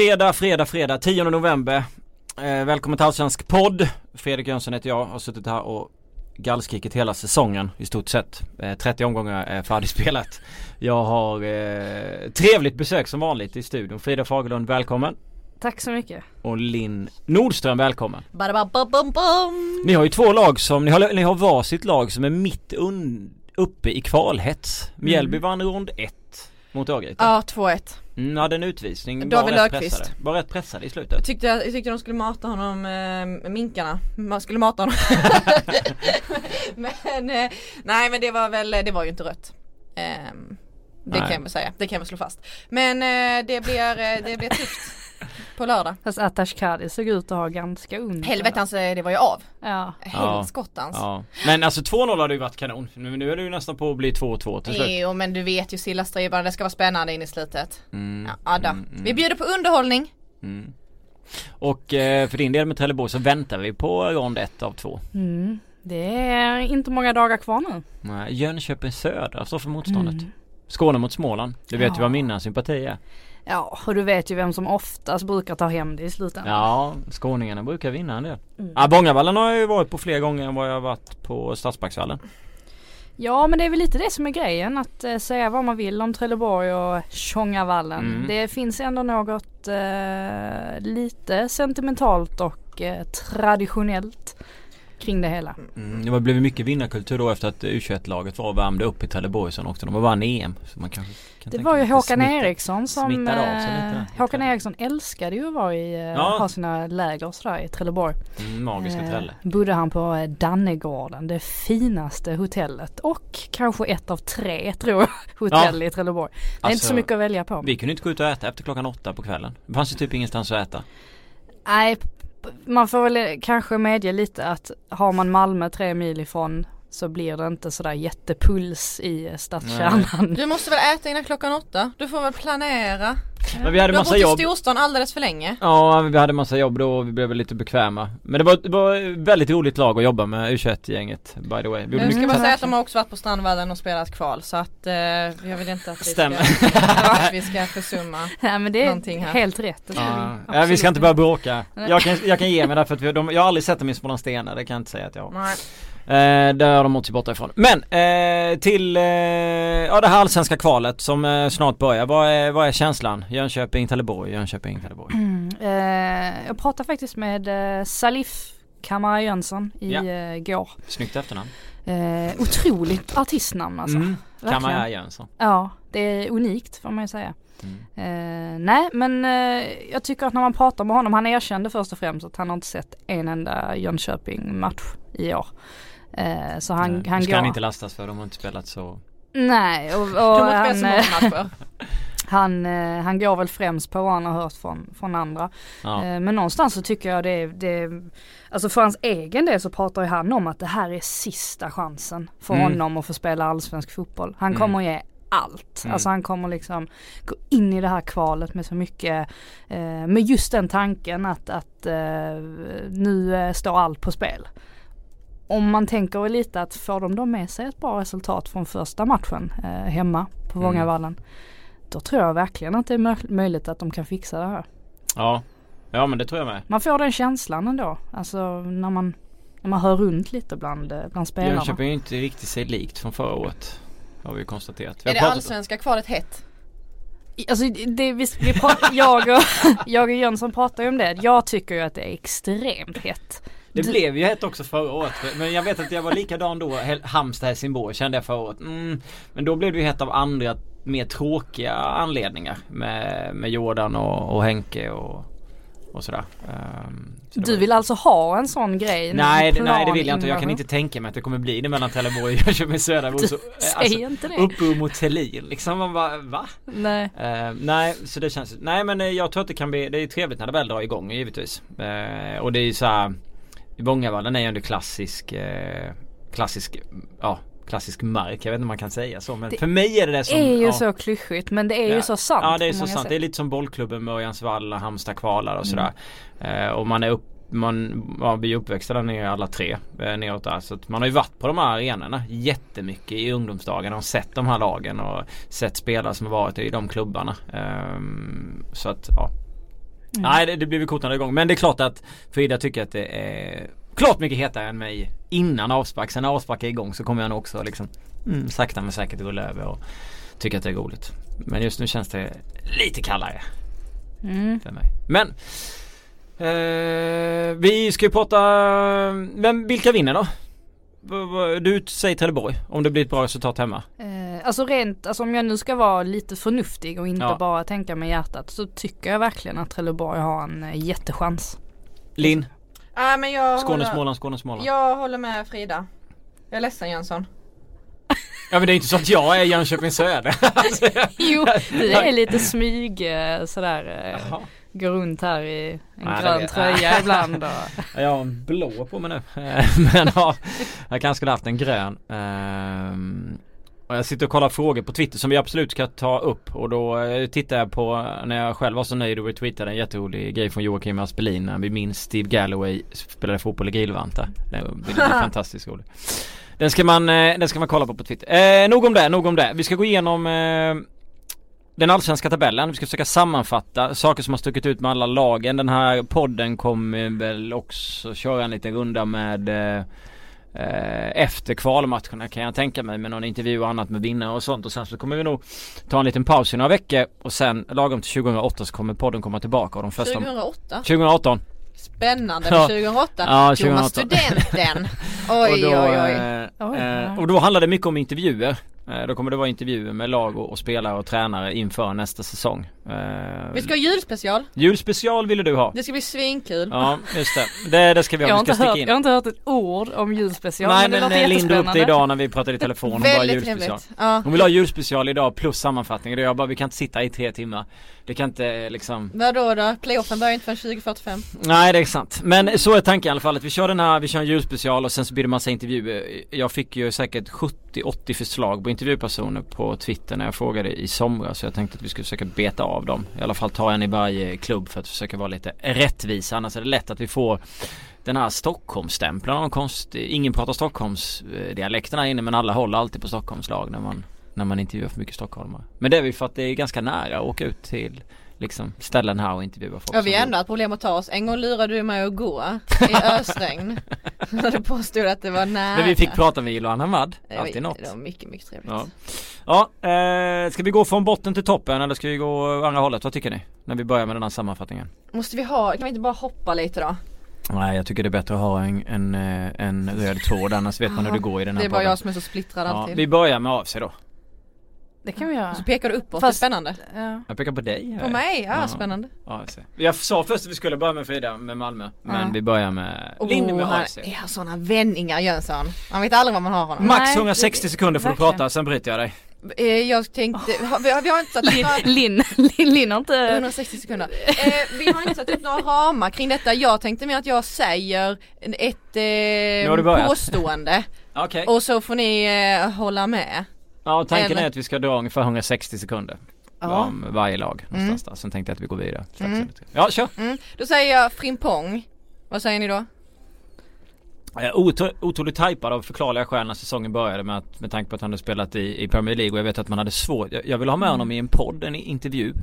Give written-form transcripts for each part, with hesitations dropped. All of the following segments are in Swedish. Fredag 10 november. Välkommen till Allsvensk podd. Fredrik Jönsson heter jag, har suttit här och gallskriket hela säsongen i stort sett. 30 omgångar är färdigspelat. Jag har trevligt besök som vanligt i studion. Frida Fagelund, välkommen. Tack så mycket. Och Linn Nordström, välkommen. Ni har ju två lag som ni har varsitt lag som är mitt uppe i kvalhets. Mjällby vann rond 1 mot Ågryte. Ja, 2-1. Hade en utvisning. Var rätt pressade i slutet. Jag tyckte de skulle mata honom, minkarna. Man skulle mata honom. Men det var ju inte rött. Kan jag säga. Det kan jag slå fast. Men det blir tufft på lördag. Fast Atashkadi såg ut att ha ganska ont. Helvetans, det var ju av. Ja. Helskottans. Ja. Men alltså 2-0 hade ju varit kanon. Nu är det ju nästan på att bli 2-2 till slut. Jo, men du vet ju Silla Stribarna, det ska vara spännande in i slutet. Vi bjuder på underhållning. Mm. Och för din del med Trelleborg så väntar vi på rond 1 av 2. Mm. Det är inte många dagar kvar nu. Nej, Jönköping Söder står för motståndet. Mm. Skåne mot Småland. Du vet ju vad mina sympatier är. Ja, och du vet ju vem som oftast brukar ta hem det i slutändan. Ja, skåningarna brukar vinna en del. Vångavallen har jag ju varit på fler gånger än vad jag har varit på Stadsparksvallen. Ja, men det är väl lite det som är grejen. Att säga vad man vill om Trelleborg och Tjångavallen. Det finns ändå något lite sentimentalt och traditionellt kring det hela. Det blev mycket vinnarkultur då efter att U21-laget var och värmde upp i Trelleborg sen också. De vann EM. Så man kan det var ju Håkan Eriksson som... Håkan Eriksson älskade ju att vara ha sina läger sådär i Trelleborg. Magiska Trelle. Bodde han på Dannegården, det finaste hotellet. Och kanske ett av 3, tror jag, hotell i Trelleborg. Det är inte så mycket att välja på. Vi kunde inte gå ut och äta efter klockan 8 på kvällen. Det fanns ju typ ingenstans att äta. Nej, man får väl kanske medge lite att har man Malmö 3 mil ifrån så blir det inte sådär jättepuls i stadskärnan. Du måste väl äta innan klockan 8. Du får väl planera. Men vi hade massa jobb. Du har bott i storstan alldeles för länge. Ja, vi hade massa jobb då och vi blev väl lite bekväma. Men det var ett väldigt roligt lag att jobba med, U21-gänget, by the way. Vi ska bara säga att de har också varit på Strandvallen och spelat kval, så att jag vill inte att vi ska försumma men det är någonting här. Helt rätt. Vi ska inte börja bråka. Jag kan ge mig därför att jag har aldrig sett dem i Småland Stenar, det kan jag inte säga att jag har. Nej. Där har de mått sig borta ifrån. Men till det här allsvenska kvalet som snart börjar. Vad är känslan? Jönköping-Trelleborg. Jag pratade faktiskt med Salif Kamara Jönsson igår. Snyggt efternamn. Otroligt artistnamn alltså. Kamara Jönsson. Ja, det är unikt får man ju säga. Jag tycker att när man pratar med honom, han erkände först och främst att han har inte sett en enda Jönköping-match i år. Så han ska han inte lastas för, de har inte spelat så. Nej, och han går väl främst på vad han har hört från andra. Ja. Men någonstans så tycker jag alltså för hans egen del så pratar ju han om att det här är sista chansen för honom att få spela allsvensk fotboll. Han kommer ge allt. Alltså han kommer liksom gå in i det här kvalet med så mycket med just den tanken att nu står allt på spel. Om man tänker lite att får de då med sig ett bra resultat från första matchen hemma på Vångavallen, då tror jag verkligen att det är möjligt att de kan fixa det här. Ja men det tror jag med. Man får den känslan ändå. Alltså när man hör runt lite bland spelarna. Jönköping är inte riktigt sig likt från förra året. Har vi konstaterat. Är det allsvenska kvalet hett? Alltså, jag och Jönsson pratar ju om det. Jag tycker ju att det är extremt hett. Det blev ju hett också förra året. Men jag vet att jag var likadan då. Hamsta, Helsingborg kände jag förra året. Men då blev det ju hett av andra mer tråkiga anledningar. Med Jordan och Henke och sådär. Så du vill alltså ha en sån grej? Nej, det vill jag inte. Jag kan inte tänka mig att det kommer bli det mellan Trelleborg och Jönköping Söder. Du säger inte det. Uppe mot Thelin. Liksom man bara, va? Nej. Så det känns... Nej, men jag tror att det kan bli... Det är trevligt när det väl drar igång, givetvis. Och det är ju så här... Vångavallen är ju en klassisk mark. Jag vet inte om man kan säga så, men det för mig är det som... Det är ju så klyschigt, men det är ju så sant. Ja, det är så sant. Det är lite som bollklubben med Örjansvall, Hamsta, kvalar och sådär. Och man är vi är uppväxta där nere alla 3 neråt där. Så att man har ju varit på de här arenorna jättemycket i ungdomsdagen och sett de här lagen och sett spelare som har varit i de klubbarna. Så att, ja. Nej, det blev ju kortare igång. Men det är klart att Frida tycker att det är klart mycket hetare än mig innan avspark. Sen när avspark är igång så kommer jag nog också liksom, sakta men säkert rulla över och tycker att det är roligt. Men just nu känns det lite kallare för mig. Men vi ska ju prata vilka vinner då? Du säger Trelleborg om det blir ett bra resultat hemma. Alltså om jag nu ska vara lite förnuftig och inte bara tänka med hjärtat, så tycker jag verkligen att Trelleborg har en jättechans. Linn? Men jag Skåne, Småland. Jag håller med Frida. Jag är ledsen, Jönsson. Ja, men det är inte så att jag är Jönköping Söder. Jo, det är lite smyg sådär. Jaha. Går runt här i en grön tröja ibland. Jag har en blå på mig nu. Men ja, jag kanske skulle haft en grön. Och jag sitter och kollar frågor på Twitter som vi absolut ska ta upp. Och då tittar jag på, när jag själv var så nöjd och retweetade en jätterolig grej från Joakim Aspelin när vi minns Steve Galloway spelade fotboll i grillvanta. Det är fantastiskt roligt. Den ska man kolla på Twitter. Nog om det. Vi ska gå igenom den allsvenska tabellen. Vi ska försöka sammanfatta saker som har stuckit ut med alla lagen. Den här podden kommer väl också köra en liten runda med efter kvalmatcherna, kan jag tänka mig, med någon intervju och annat med vinnare och sånt. Och sen så kommer vi nog ta en liten paus i några veckor. Och sen lagom till 2008 så kommer podden komma tillbaka. Och de första 2018. Spännande, 2008. Ja, 2008. Thomas studenten. Oj. Och då handlar det mycket om intervjuer. Då kommer det vara intervjuer med lag och spelare och tränare inför nästa säsong. Vi ska ha julspecial. Julspecial ville du ha. Det ska bli svinkul. Ja, just det. Det ska vi ha. Jag har inte hört ett ord om julspecial. Nej, men Linn drog upp det idag när vi pratade i telefon. Hon bara julspecial. Ja. Hon vill ha julspecial idag plus sammanfattning. Det är jag bara, vi kan inte sitta i 3 timmar. Det kan inte liksom... Vadå? Playoffen börjar inte förrän 2045. Nej, det är sant. Men så är tanken i alla fall. Att vi kör en julspecial och sen så blir det massa intervjuer. Jag fick ju säkert 70-80 förslag på intervjupersoner på Twitter när jag frågade i somras, så jag tänkte att vi skulle försöka beta av dem. I alla fall ta en i varje klubb för att försöka vara lite rättvis. Annars är det lätt att vi får den här Stockholmsstämplan. Ingen pratar Stockholmsdialekterna inne, men alla håller alltid på Stockholmslag när man intervjuar för mycket stockholmare. Men det är ju för att det är ganska nära att åka ut till liksom ställen här och intervjua folk. Ja, vi har ändå ett problem att ta oss. En gång lurade du mig att gå i ösregn. Du påstod att det var nära. Men vi fick prata med Ilan Hamad. Alltid något. Det var mycket trevligt. Ja, ska vi gå från botten till toppen eller ska vi gå andra hållet? Vad tycker ni? När vi börjar med den här sammanfattningen. Kan vi inte bara hoppa lite då? Nej, jag tycker det är bättre att ha en röd tråd, annars vet man hur det går i den här. Det är bara jag som är så splittrad alltid. Vi börjar med av sig då. Det kan vi göra. Så pekar du uppåt. Fast, det är spännande. Ja. Jag pekar på dig. På mig? Ja, spännande. Ja, jag sa först att vi skulle börja med Frida med Malmö. Men vi börjar med Linn med AC. Det är sådana vändningar, Jönsson. Man vet aldrig vad man har honom. Max 160 sekunder får du prata, sen bryter jag dig. Jag tänkte... Vi har inte satt Linn har inte... 160 sekunder. Vi har inte satt upp några ramar kring detta. Jag tänkte mer att jag säger ett påstående. Okay. Och så får ni hålla med. Ja, tanken är att vi ska dra ungefär 160 sekunder om varje lag någonstans där. Sen tänkte jag att vi går vidare. Ja, kör. Då säger jag Frimpong. Vad säger ni då? Otroligt tajpad av förklarliga skäl när säsongen började med tanke på att han hade spelat i Premier League och jag vet att man hade svårt. Jag ville ha med honom i en podd, en intervju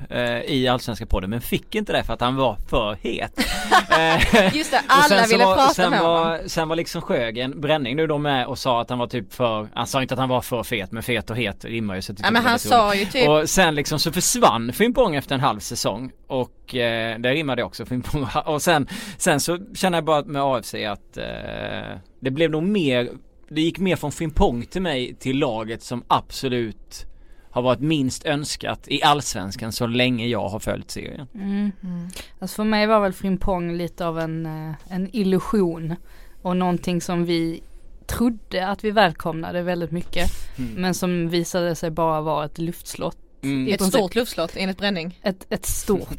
i Allsvenska podden, men fick inte det för att han var för het. Just det, alla ville prata med honom. Sen var liksom Sjögren, Bränning nu då med och sa att han var typ för, han sa inte att han var för fet, men fet och het rimmar ju så typ. Ja, men han sa ju typ. Och sen liksom så försvann Frimpong efter en halv säsong och det rimmade också Frimpong. Och sen så känner jag bara med AFC att det blev nog mer, det gick mer från Frimpong till mig till laget som absolut har varit minst önskat i Allsvenskan så länge jag har följt serien. Alltså för mig var väl Frimpong lite av en illusion och någonting som vi trodde att vi välkomnade väldigt mycket, men som visade sig bara vara ett luftslott. Ett stort luftslott enligt Bränning. Ett stort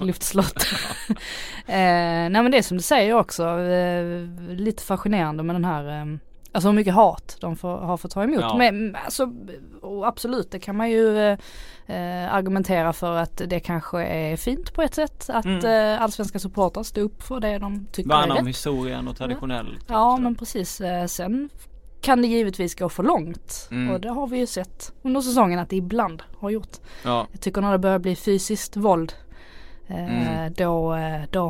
luftslott. Nej, men det är som du säger också lite fascinerande med den här alltså hur mycket hat de har fått ta emot. Men, alltså, och absolut, det kan man ju argumentera för att det kanske är fint på ett sätt att allsvenska supportrar står upp för det de tycker är rätt. Värna om historien och traditionellt. Ja, men precis. Sen kan det givetvis gå för långt. Och det har vi ju sett under säsongen att det ibland har gjort. Jag tycker när det börjar bli fysiskt våld Då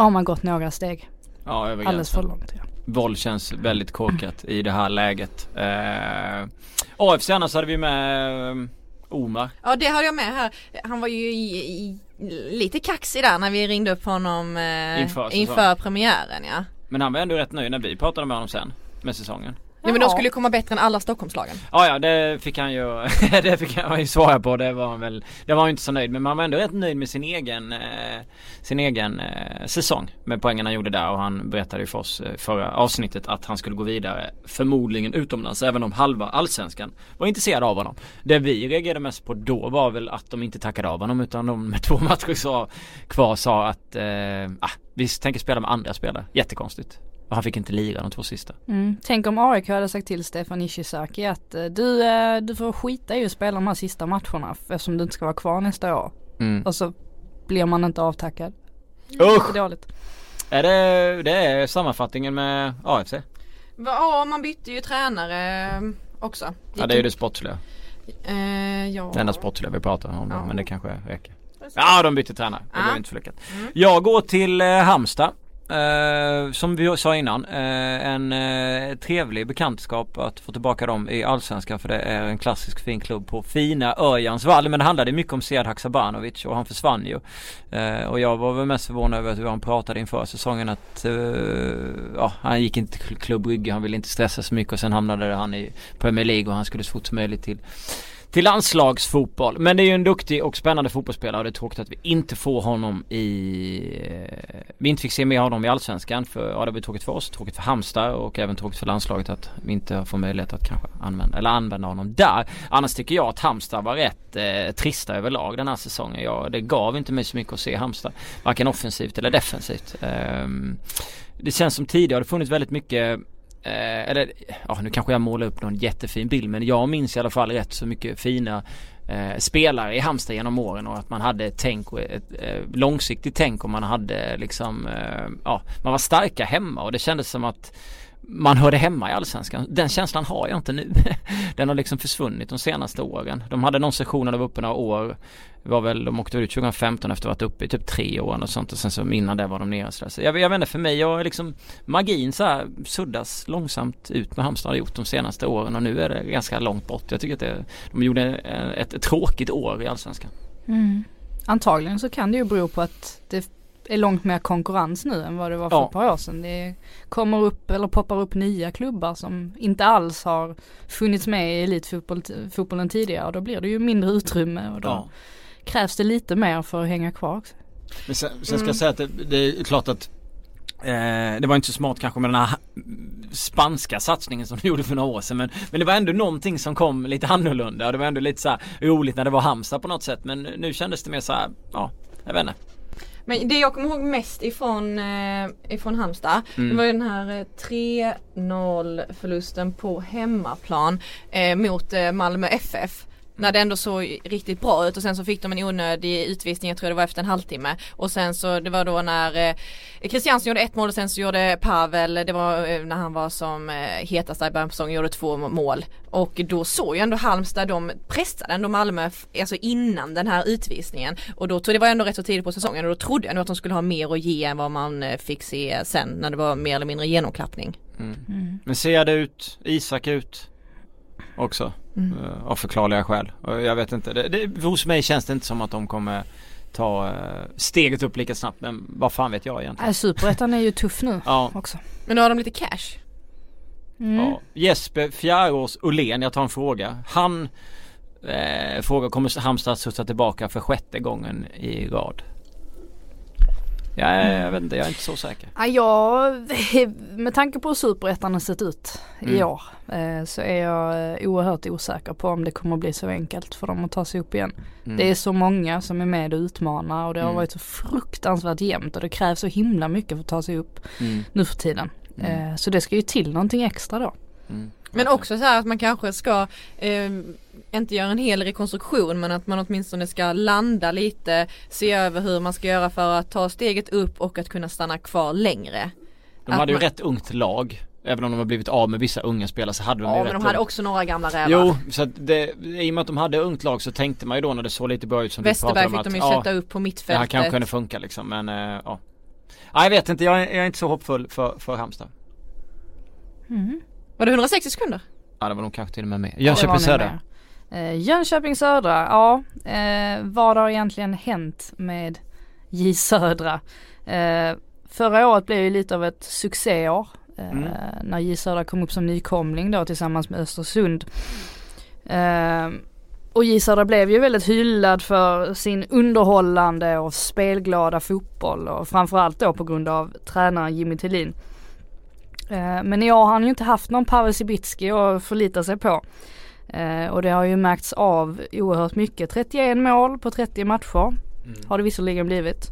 har man gått några steg. Ja, alldeles för långt. Ja. Boll känns väldigt korkat i det här läget. AFC annars hade vi med Omar. Ja, det har jag med här. Han var ju lite kaxig där när vi ringde upp honom inför premiären. Ja. Men han var ändå rätt nöjd när vi pratade med honom sen med säsongen. Ja, men de skulle komma bättre än alla Stockholmslagen. Ja, det fick han ju svara på. Det var han inte så nöjd. Men man var ändå rätt nöjd med sin egen säsong. Med poängen han gjorde där. Och han berättade ju för oss förra avsnittet att han skulle gå vidare förmodligen utomlands. Även om halva allsvenskan var intresserad av honom. Det vi reagerade mest på då var väl att de inte tackade av honom. Utan de med två matcher kvar sa att vi tänker spela med andra spelare. Jättekonstigt. Och han fick inte lira de två sista. Tänk om AIK hade sagt till Stefan Ishizaki att du får skita i att spela de här sista matcherna eftersom du inte ska vara kvar nästa år. Och så blir man inte avtackad. Usch! Det är sammanfattningen med AFC. Ja, man bytte ju tränare också. Ja, det är ju det sportsliga. Det enda sportsliga vi pratar om, men det kanske räcker. Ja, de bytte tränare. Det blev inte så lyckat. Jag går till Hamsta. Som vi sa innan, en trevlig bekantskap att få tillbaka dem i Allsvenskan, för det är en klassisk fin klubb på fina Örjansvall. Men det handlade mycket om Sead Haksabanovic och han försvann ju. Och jag var väl mest förvånad över hur han pratade inför säsongen att han gick inte till klubbrygge, han ville inte stressa så mycket, och sen hamnade han i Premier League och han skulle så fort som möjligt till landslagsfotboll. Men det är ju en duktig och spännande fotbollsspelare, och det är tråkigt att vi inte får honom vi inte fick se mer honom i Allsvenskan, för det blir tråkigt för oss, tråkigt för Hamsta och även tråkigt för landslaget att vi inte får möjlighet att kanske använda honom där. Annars tycker jag att Hamsta var rätt trista överlag den här säsongen. Det gav inte mig så mycket att se Hamsta, varken offensivt eller defensivt. Det känns som tidigare har det funnits väldigt mycket nu kanske jag målar upp någon jättefin bild, men jag minns i alla fall rätt så mycket fina spelare i Hamsta genom åren, och att man hade ett långsiktigt tänk, och man hade man var starka hemma, och det kändes som att man hörde hemma i Allsvenskan. Den känslan har jag inte nu. Den har liksom försvunnit de senaste åren. De hade någon session när de var uppe några år. De åkte ut 2015 efter att ha varit uppe i typ 3 år och sånt. Och sen så innan det var de nere. Så jag vet inte, för mig har liksom magin så här suddas långsamt ut med Hamstad har gjort de senaste åren. Och nu är det ganska långt bort. Jag tycker att de gjorde ett tråkigt år i Allsvenskan. Antagligen så kan det ju bero på att det är långt mer konkurrens nu än vad det var för ett par år sedan. Det kommer upp eller poppar upp nya klubbar som inte alls har funnits med i elitfotbollen tidigare, och då blir det ju mindre utrymme, och då krävs det lite mer för att hänga kvar också. Men sen ska jag säga att det är klart att det var inte så smart kanske med den här spanska satsningen som de gjorde för några år sedan, men det var ändå någonting som kom lite annorlunda, och det var ändå lite så här roligt när det var Hamsta på något sätt, men nu kändes det mer så här, jag vet inte. Men det jag kommer ihåg mest ifrån Hamsta, det var ju den här 3-0 förlusten på hemmaplan mot Malmö FF. När det ändå såg riktigt bra ut, och sen så fick de en onödig utvisning, jag tror det var efter en halvtimme. Och sen så det var då när Christiansen gjorde 1 mål, och sen så gjorde Pavel, det var när han var som hetast i början på säsongen, gjorde 2 mål. Och då såg ju ändå Halmstad, de pressade ändå Malmö alltså innan den här utvisningen. Och då tog det var ändå rätt så tidigt på säsongen, och då trodde jag nog att de skulle ha mer att ge än vad man fick se sen när det var mer eller mindre genomklappning. Men ser det ut, Isak ut också? Av förklarliga skäl. Jag vet inte. Hos mig känns det inte som att de kommer ta steget upp lika snabbt, men vad fan vet jag egentligen? Superettan är ju tuff nu också. Men nu har de lite cash. Jesper Fjärås Ullén, jag tar en fråga. Han frågar, kommer Hamstad sutsa tillbaka för 6:e gången i rad? Jag vet inte, jag är inte så säker. Ja, med tanke på hur superettan har sett ut i år så är jag oerhört osäker på om det kommer att bli så enkelt för dem att ta sig upp igen. Det är så många som är med och utmanar, och det har varit så fruktansvärt jämnt, och det krävs så himla mycket för att ta sig upp nu för tiden. Så det ska ju till någonting extra då. Men också så här att man kanske ska inte göra en hel rekonstruktion, men att man åtminstone ska landa lite, se över hur man ska göra för att ta steget upp och att kunna stanna kvar längre. De hade ju rätt ungt lag Även om de har blivit av med vissa unga spelare så hade de ju rätt. Ja, men de hade också några gamla rävar. Jo, så att det, i och med att de hade ungt lag så tänkte man ju då när det såg lite bra ut som Westerberg du pratade om. Westerberg fick de ju sätta upp på mittfältet. Ja, han kanske kunde funka liksom, men ja. Nej, jag vet inte, jag är inte så hoppfull för Hamsta. Mm. Var det 160 sekunder? Ja, det var nog kanske till och med mer. Jönköping Söder. Jönköping Södra, ja. Vad har egentligen hänt med J Södra? Förra året blev ju lite av ett succéår. När J Södra kom upp som nykomling då, tillsammans med Östersund. Och J Södra blev ju väldigt hyllad för sin underhållande och spelglada fotboll. Och framförallt då på grund av tränaren Jimmy Tillin. Men i år har han ju inte haft någon Pavel Sibitski att förlita sig på. Och det har ju märkts av oerhört mycket. 31 mål på 30 matcher har det visserligen blivit.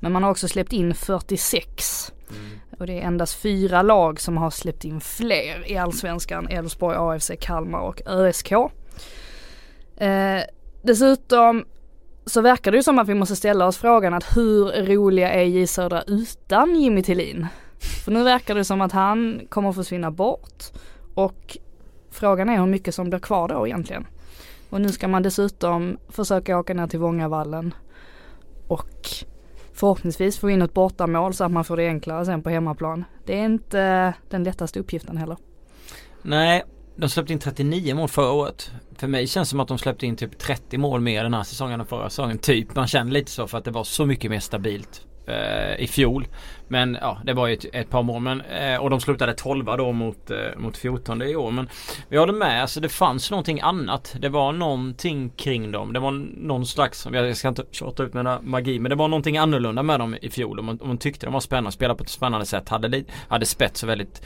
Men man har också släppt in 46. Och det är endast 4 lag som har släppt in fler i allsvenskan. Älvsborg, AFC, Kalmar och ÖSK. Dessutom så verkar det ju som att vi måste ställa oss frågan att hur roliga är J Södra utan Jimmy Tillin? För nu verkar det som att han kommer att försvinna bort. Och frågan är hur mycket som blir kvar då egentligen. Och nu ska man dessutom försöka åka ner till Vångavallen. Och förhoppningsvis få in ett bortamål så att man får det enklare sen på hemmaplan. Det är inte den lättaste uppgiften heller. Nej, de släppte in 39 mål förra året. För mig känns det som att de släppte in typ 30 mål mer den här säsongen än förra säsongen. Typ, man känner lite så för att det var så mycket mer stabilt i fjol. Men ja, det var ju ett par mål men, och de slutade 12 då mot 14 i år. Men vi hade med, alltså det fanns någonting annat. Det var någonting kring dem. Det var någon slags, jag ska inte tjata ut mina magi, men det var någonting annorlunda med dem i fjol. Man tyckte de var spännande, spelade på ett spännande sätt. Hade spets och väldigt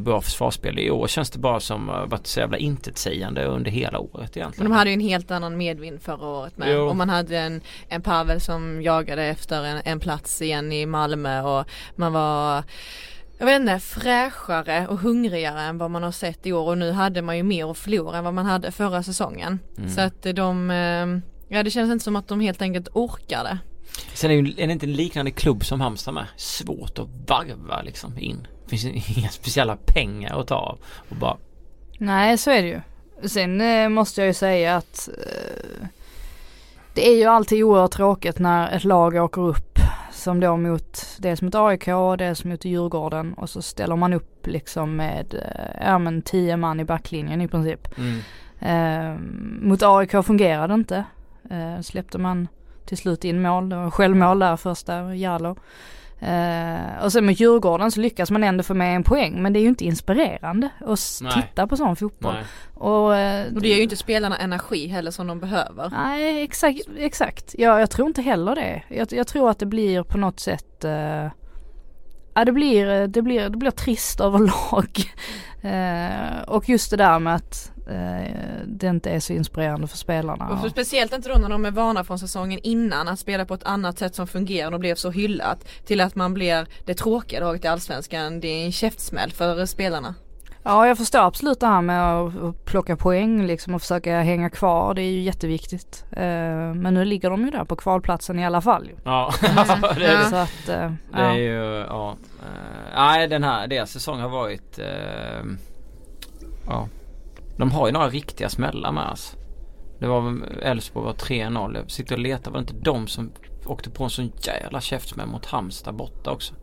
bra försvarsspel. I år känns det bara som varit så jävla intetsägande under hela året egentligen. Men de hade ju en helt annan medvind förra året med. Och man hade en Pavel som jagade efter en plats igen i Malmö och man var, jag vet inte, fräschare och hungrigare än vad man har sett i år och nu hade man ju mer att förlora än vad man hade förra säsongen. Så att det känns inte som att de helt enkelt orkade. Sen är det inte en liknande klubb som Hamsta med. Svårt att varva liksom in. Det finns inga speciella pengar att ta av och bara... Nej, så är det ju. Sen måste jag ju säga att det är ju alltid oerhört tråkigt när ett lag åker upp som då mot, dels mot AIK och dels mot Djurgården och så ställer man upp liksom med 10 man i backlinjen i princip. Mot AIK fungerade inte. Släppte man till slut in mål. Det var självmål där första, Jallo. Och sen mot Djurgården så lyckas man ändå få med en poäng, men det är ju inte inspirerande att titta på sån fotboll. Och det ger ju inte spelarna energi heller som de behöver. Nej, exakt. Jag tror inte heller det. Jag tror att det blir på något sätt det blir trist överlag. Och just det där med att det inte är så inspirerande för spelarna. Och speciellt inte då när de är vana från säsongen innan att spela på ett annat sätt som fungerar och blev så hyllat till att man blir det tråkiga draget i allsvenskan. Det är en käftsmäll för spelarna. Ja, jag förstår absolut det här med att plocka poäng liksom, och försöka hänga kvar. Det är ju jätteviktigt. Men nu ligger de ju där på kvalplatsen i alla fall. Ja, det är det. Så att, det är ju, ja. Nej, deras säsong har varit... ja. De har ju några riktiga smällar med oss. Det var Älvsborg var 3-0. Jag sitter och letar. Var det inte de som åkte på en sån jävla käftsmäll mot Hamsta borta också?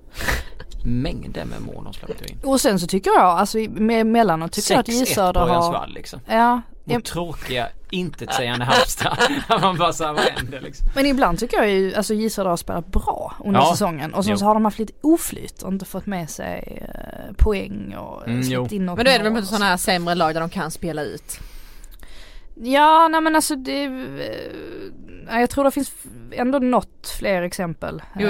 Mängder med mål de släppte in. Och sen så tycker jag, alltså mellanåt tycker jag att J Södra har... 6-1 på Jönsvall liksom. Ja. Och tråkiga, intetsägande Hamsta. Man bara såhär, vad händer liksom? Men ibland tycker jag ju, alltså J Södra har spelat bra under säsongen. Och sen så har de haft lite oflyt och inte fått med sig poäng och släppt in något. Men då är det väl inte sådana här sämre lag där de kan spela ut? Ja, nej men alltså det... Jag tror det finns ändå något fler exempel. Jo,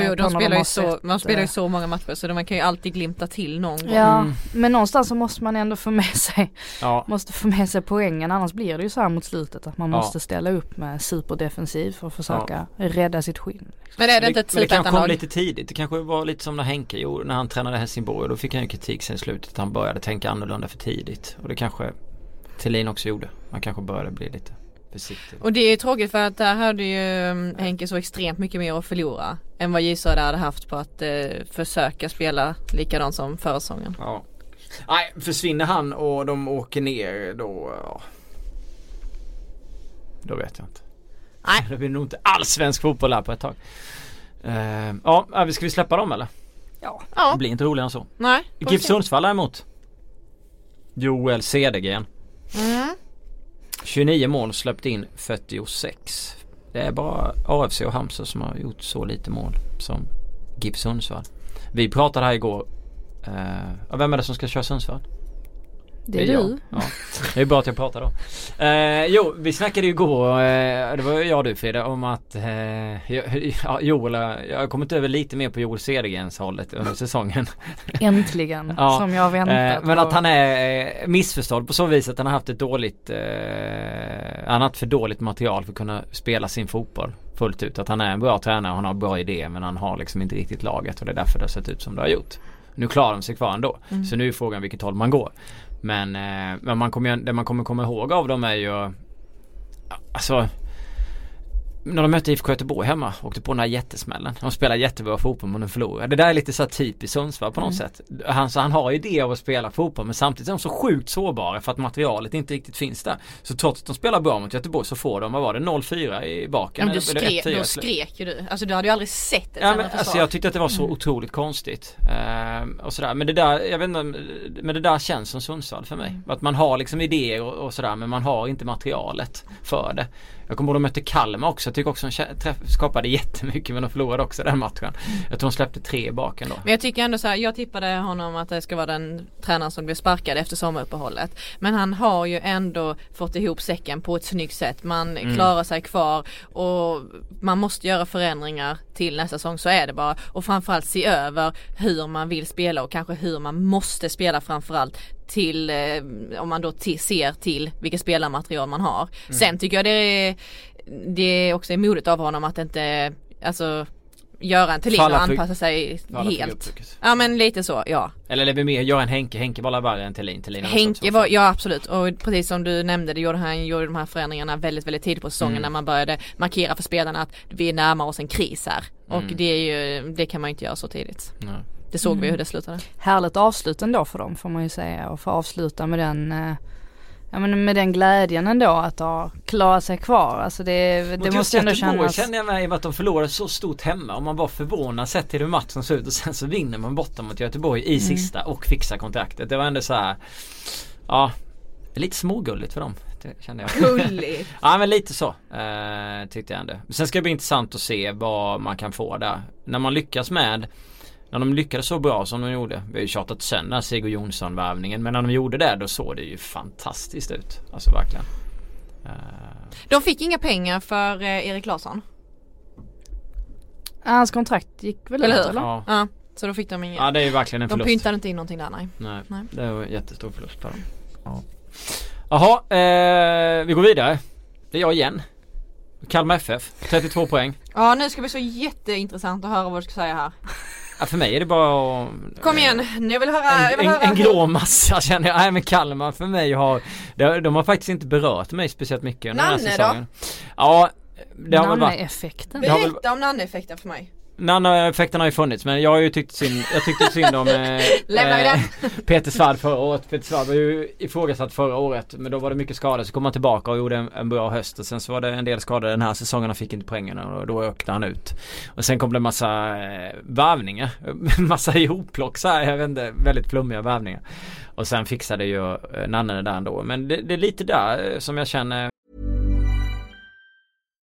man spelar ju så många matcher så man kan ju alltid glimta till någon gång. Ja, men någonstans så måste man ändå få med sig poängen, annars blir det ju så här mot slutet att man måste ställa upp med superdefensiv för att försöka rädda sitt skinn. Men det är inte ett kanske kom lite tidigt. Det kanske var lite som när Henke gjorde när han tränade Helsingborg, och då fick han ju kritik sen slutet att han började tänka annorlunda för tidigt, och det kanske Thelin också gjorde. Man kanske började bli lite försiktig. Och det är tråkigt för att där hade ju Henke så extremt mycket mer att förlora än vad J Södra hade haft på att försöka spela likadant som förra säsongen. Ja. Nej, försvinner han och de åker ner då, ja. Då vet jag inte. Nej, det blir nog inte all svensk fotboll här på ett tag. Ja, ska vi släppa dem eller? Ja. Det blir inte roligare än så. Nej. Gif Sundsvall emot Joel Cedergren. Mm. 29 mål släppt in 46. Det är bara AFC och Hamsta som har gjort så lite mål som Gif Sundsvall. Vi pratade här igår. Vem är det som ska köra Sundsvall? Det är du. Ja. Det är bra att jag pratar då. Vi snackade ju igår, det var jag och du Frida, om att Joel, jag har kommit över lite mer på Joel Cedergrens hållet under säsongen. Äntligen, ja. Som jag väntat men på. Att han är missförstådd på så vis att han har haft ett dåligt annat för dåligt material för att kunna spela sin fotboll fullt ut. Att han är en bra tränare och han har bra idéer, men han har liksom inte riktigt laget, och det är därför det har sett ut som det har gjort. Nu klarar de sig kvar ändå. Mm. Så nu är frågan vilket håll man går. Men det man kommer komma ihåg av dem är ju, alltså, när de mötte IFK Göteborg hemma, åkte på den här jättesmällen. De spelar jättebra fotboll men de förlorar. Det där är lite så typiskt Sundsvall på något sätt. Han har idé av att spela fotboll, men samtidigt är de så sjukt sårbara för att materialet inte riktigt finns där. Så trots att de spelar bra mot Göteborg så får de, vad var det, 0-4 i baken. Men då skrek ju du. Alltså du hade ju aldrig sett det. Ja, men, alltså, jag tyckte att det var så otroligt konstigt. Och sådär. Men, det där känns som Sundsvall för mig. Att man har liksom idéer och sådär, men man har inte materialet för det. Jag kommer ihåg att de mötte Kalmar också. Jag tycker också att de skapade jättemycket, men de förlorade också den matchen. Jag tror de släppte 3 bak ändå. Men jag tycker ändå så här, jag tippade honom att det ska vara den tränaren som blev sparkad efter sommaruppehållet. Men han har ju ändå fått ihop säcken på ett snyggt sätt. Man klarar sig kvar och man måste göra förändringar till nästa säsong, så är det bara. Och framförallt se över hur man vill spela och kanske hur man måste spela framförallt. Till, om man då ser till vilket spelarmaterial man har. Sen tycker jag det är också modigt av honom att inte, alltså, göra en till och anpassa sig helt. Ja, men lite så, ja. Eller det blir mer, gör en Henke bara värre än Thelin. Henke var, ja absolut. Och precis som du nämnde, det gjorde de här förändringarna väldigt, väldigt tidigt på säsongen när man började markera för spelarna att vi närmar oss en kris här. Och det är ju, det kan man ju inte göra så tidigt. Nej. Det såg vi hur det slutade. Härligt avslut ändå för dem, får man ju säga. Och få avsluta med den glädjen ändå att ha klarat sig kvar. Alltså det måste ändå kännas... känner jag mig att de förlorade så stort hemma. Och man var förvånad sett till hur matchen såg ut. Och sen så vinner man borta mot Göteborg i sista och fixar kontraktet. Det var ändå så här... Ja, lite smågulligt för dem. Kände jag. Gulligt. Ja, men lite så tyckte jag ändå. Sen ska det bli intressant att se vad man kan få där. När man lyckas med... När de lyckades så bra som de gjorde. Vi har ju tjatat sönder Sigurd Jonsson-värvningen. Men när de gjorde det, då såg det ju fantastiskt ut. Alltså verkligen. De fick inga pengar för Erik Larsson. Hans kontrakt gick väl ut, eller? Ja, så då fick de inga. Ja, det är ju verkligen en förlust. De pyntade inte in någonting där, nej. Det var en jättestor förlust för dem. Ja. Jaha, vi går vidare. Det är jag igen. Kalmar FF, 32 poäng. Ja, nu ska det bli så jätteintressant att höra vad du ska säga här. Ja, för mig är det bara... Kom igen, jag vill höra... En grå massa känner jag. Nej, men Kalmar för mig har... De har faktiskt inte berört mig speciellt mycket under den här säsongen. Ja, det har väl varit... Nanne-effekten. Berätta om Nanne-effekten för mig. Nanne-effekten har ju funnits, men jag har ju tyckt synd om Peter Svärd förra året. Peter Svärd var ju ifrågasatt förra året, men då var det mycket skador. Så kom han tillbaka och gjorde en bra höst, och sen så var det en del skador den här säsongen och fick inte poängen, och då ökade han ut. Och sen kom det en massa värvningar, massa ihopplock så här, jag vet inte, väldigt flummiga värvningar. Och sen fixade ju Nanne det där ändå, men det är lite där som jag känner.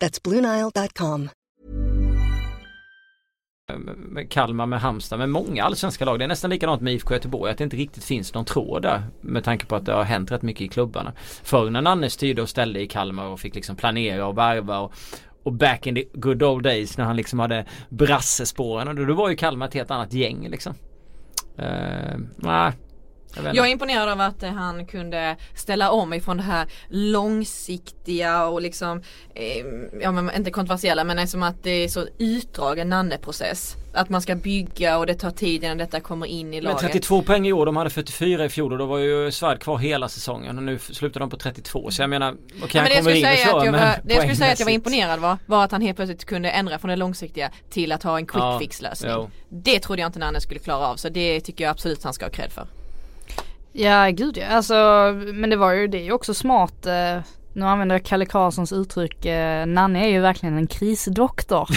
That's BlueNile.com. Med Kalmar, med Hamstad, med många allsvenska lag. Det är nästan likadant med IFK Göteborg, att det inte riktigt finns någon tråd där, med tanke på att det har hänt rätt mycket i klubbarna. Förr när Nanne styrde och ställde i Kalmar och fick liksom planera och värva och back in the good old days när han liksom hade brassespåren, och då var ju Kalmar ett helt annat gäng liksom. Nej, Jag är imponerad av att han kunde ställa om ifrån det här långsiktiga och liksom, ja, men inte kontroversiella, men liksom att det är så utdragen nanneprocess. Att man ska bygga och det tar tid innan detta kommer in i laget. Men 32 poäng i år, de hade 44 i fjol och då var ju Svärd kvar hela säsongen och nu slutar de på 32. Så jag menar, okej, han kommer in och slår, men det jag skulle säga att jag var imponerad var att han helt plötsligt kunde ändra från det långsiktiga till att ha en quick fix lösning. Ja. Det trodde jag inte Nanne skulle klara av, så det tycker jag absolut han ska ha cred för. Ja, gud ja. Alltså, men det var ju det är ju också smart. Nu använder jag Kalle Karlssons uttryck. Nanne är ju verkligen en krisdoktor.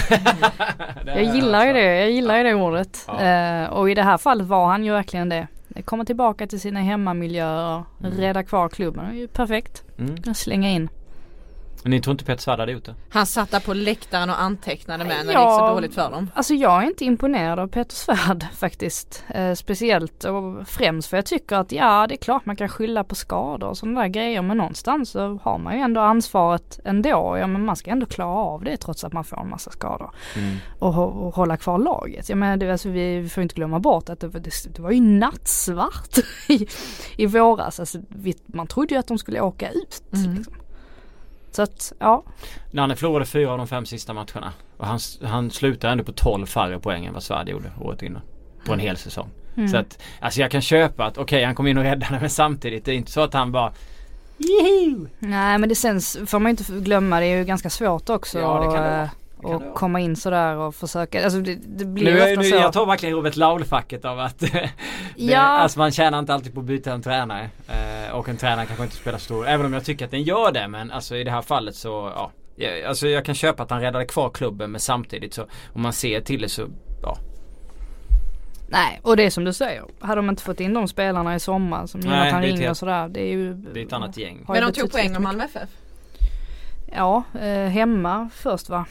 Jag gillar ju det. Jag gillar ju det ordet. Ja. Och i det här fallet var han ju verkligen det. Komma tillbaka till sina hemmamiljöer, rädda kvar klubben. Det är ju perfekt. Slänga in. Men ni tror inte Petter Svärd hade gjort det? Han satt där på läktaren och antecknade med när det gick så dåligt för dem. Alltså jag är inte imponerad av Petter Svärd faktiskt. Speciellt och främst för jag tycker att ja, det är klart man kan skylla på skador och sådana där grejer. Men någonstans så har man ju ändå ansvaret ändå. Ja, men man ska ändå klara av det trots att man får en massa skador. Och hålla kvar laget. Jag menar, det, alltså, vi får inte glömma bort att det var ju nattsvart i våras. Alltså, man trodde ju att de skulle åka ut liksom. Så att, ja. Nanne förlorade 4 av de 5 sista matcherna. Och han slutade ändå på 12 färre poäng än vad Svärd gjorde året innan. På en hel säsong. Så att, alltså jag kan köpa att okej, han kom in och räddade, men samtidigt det är inte så att han bara Jihu! Nej, men det känns, får man inte glömma, det är ju ganska svårt också. Ja, det kan det vara. Och komma in sådär och försöka. Alltså det blir nu, så. Jag tar verkligen Robert Laul-facket av att alltså man tjänar inte alltid på att byta en tränare. Och en tränare kanske inte spelar stor. Även om jag tycker att den gör det. Men alltså, i det här fallet så ja. Alltså, jag kan köpa att han räddade kvar klubben. Men samtidigt så om man ser till det så ja. Nej, och det är som du säger. Hade de inte fått in de spelarna i sommar som Jonathan Ring och sådär. Det är ju det är ett annat gäng. Men de tog poäng om Malmö FF. Ja, hemma först va?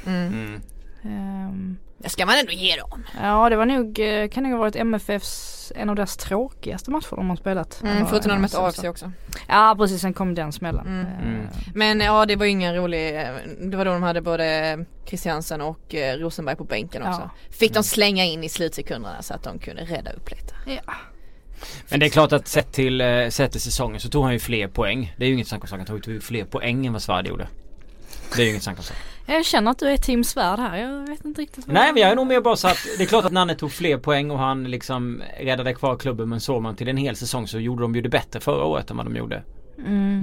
Det ska man ändå ge dem. Ja, det var nog, kan det ha varit MFFs, en av deras tråkigaste matcher de har spelat. Förutom när de mötte AFC också. Ja, precis, sen kom den smällen. Men ja, det var ju ingen rolig. Det var då de hade både Christiansen och Rosenberg på bänken också. Fick de slänga in i slutsekunderna så att de kunde rädda upp lite. Ja. Men det är klart att sett till säsongen så tog han ju fler poäng. Det är ju inget snack om saken, han tog ju fler poäng än vad Svärd gjorde. Det är ju inget snack om saken. Jag känner att du är Team Svärd här. Jag vet inte riktigt. Nej, men jag är nog mer bara så att det är klart att Nanne tog fler poäng och han liksom räddade kvar klubben, men såg man till en hel säsong så gjorde de ju det bättre förra året än vad de gjorde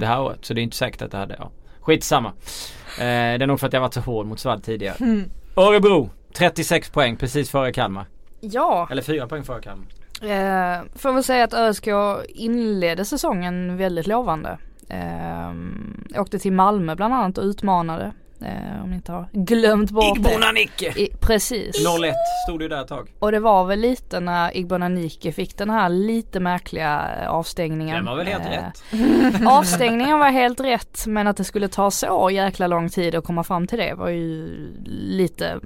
det här året. Så det är inte säkert att det hade skitsamma. Det är nog för att jag varit så hård mot Svärd tidigare. Örebro, 36 poäng precis före Kalmar. Ja. Eller 4 poäng före Kalmar. Får väl säga att ÖSK inledde säsongen väldigt lovande. Åkte till Malmö bland annat och utmanade. Om ni inte har glömt bort Igbo Nicke. Precis. 0-1 stod ju där ett tag. Och det var väl lite när Igbo Nicke fick den här lite märkliga avstängningen. Den var väl helt rätt. Avstängningen var helt rätt, men att det skulle ta så jäkla lång tid att komma fram till det var ju lite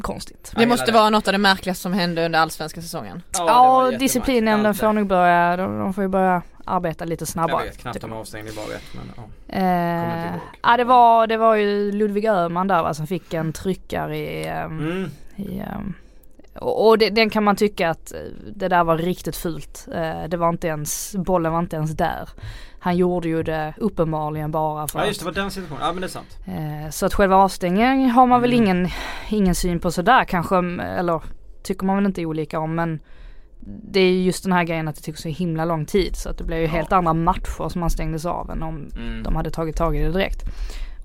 konstigt. Det måste vara något av det märkligaste som hände under allsvenska säsongen. Ja, disciplinen får nog börja. De får ju börja arbeta lite snabbare. Jag vet knappt om avstängning var rätt, men det var ju Ludvig Öhman där va, som fick en tryckare och den kan man tycka att det där var riktigt fult. Det var inte ens, bollen var inte ens där. Han gjorde ju det uppenbarligen bara för. Ja just det, var den situationen. Ja men det är sant. Så att själva avstängningen har man väl ingen syn på så där kanske, eller tycker man väl inte olika om, men det är just den här grejen att det tog så himla lång tid, så att det blev ju helt andra matcher som man stängdes av än om de hade tagit tag i det direkt.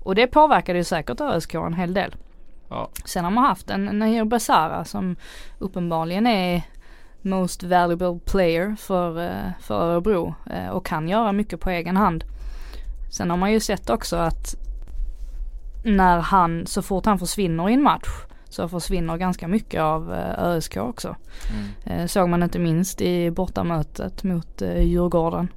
Och det påverkade ju säkert ÖSK en hel del. Ja. Sen har man haft en Nahir Besara som uppenbarligen är most valuable player för Örebro och kan göra mycket på egen hand. Sen har man ju sett också att när han, så fort han försvinner i en match, så försvinner ganska mycket av ÖSK också. Såg man inte minst i bortamötet mot Djurgården.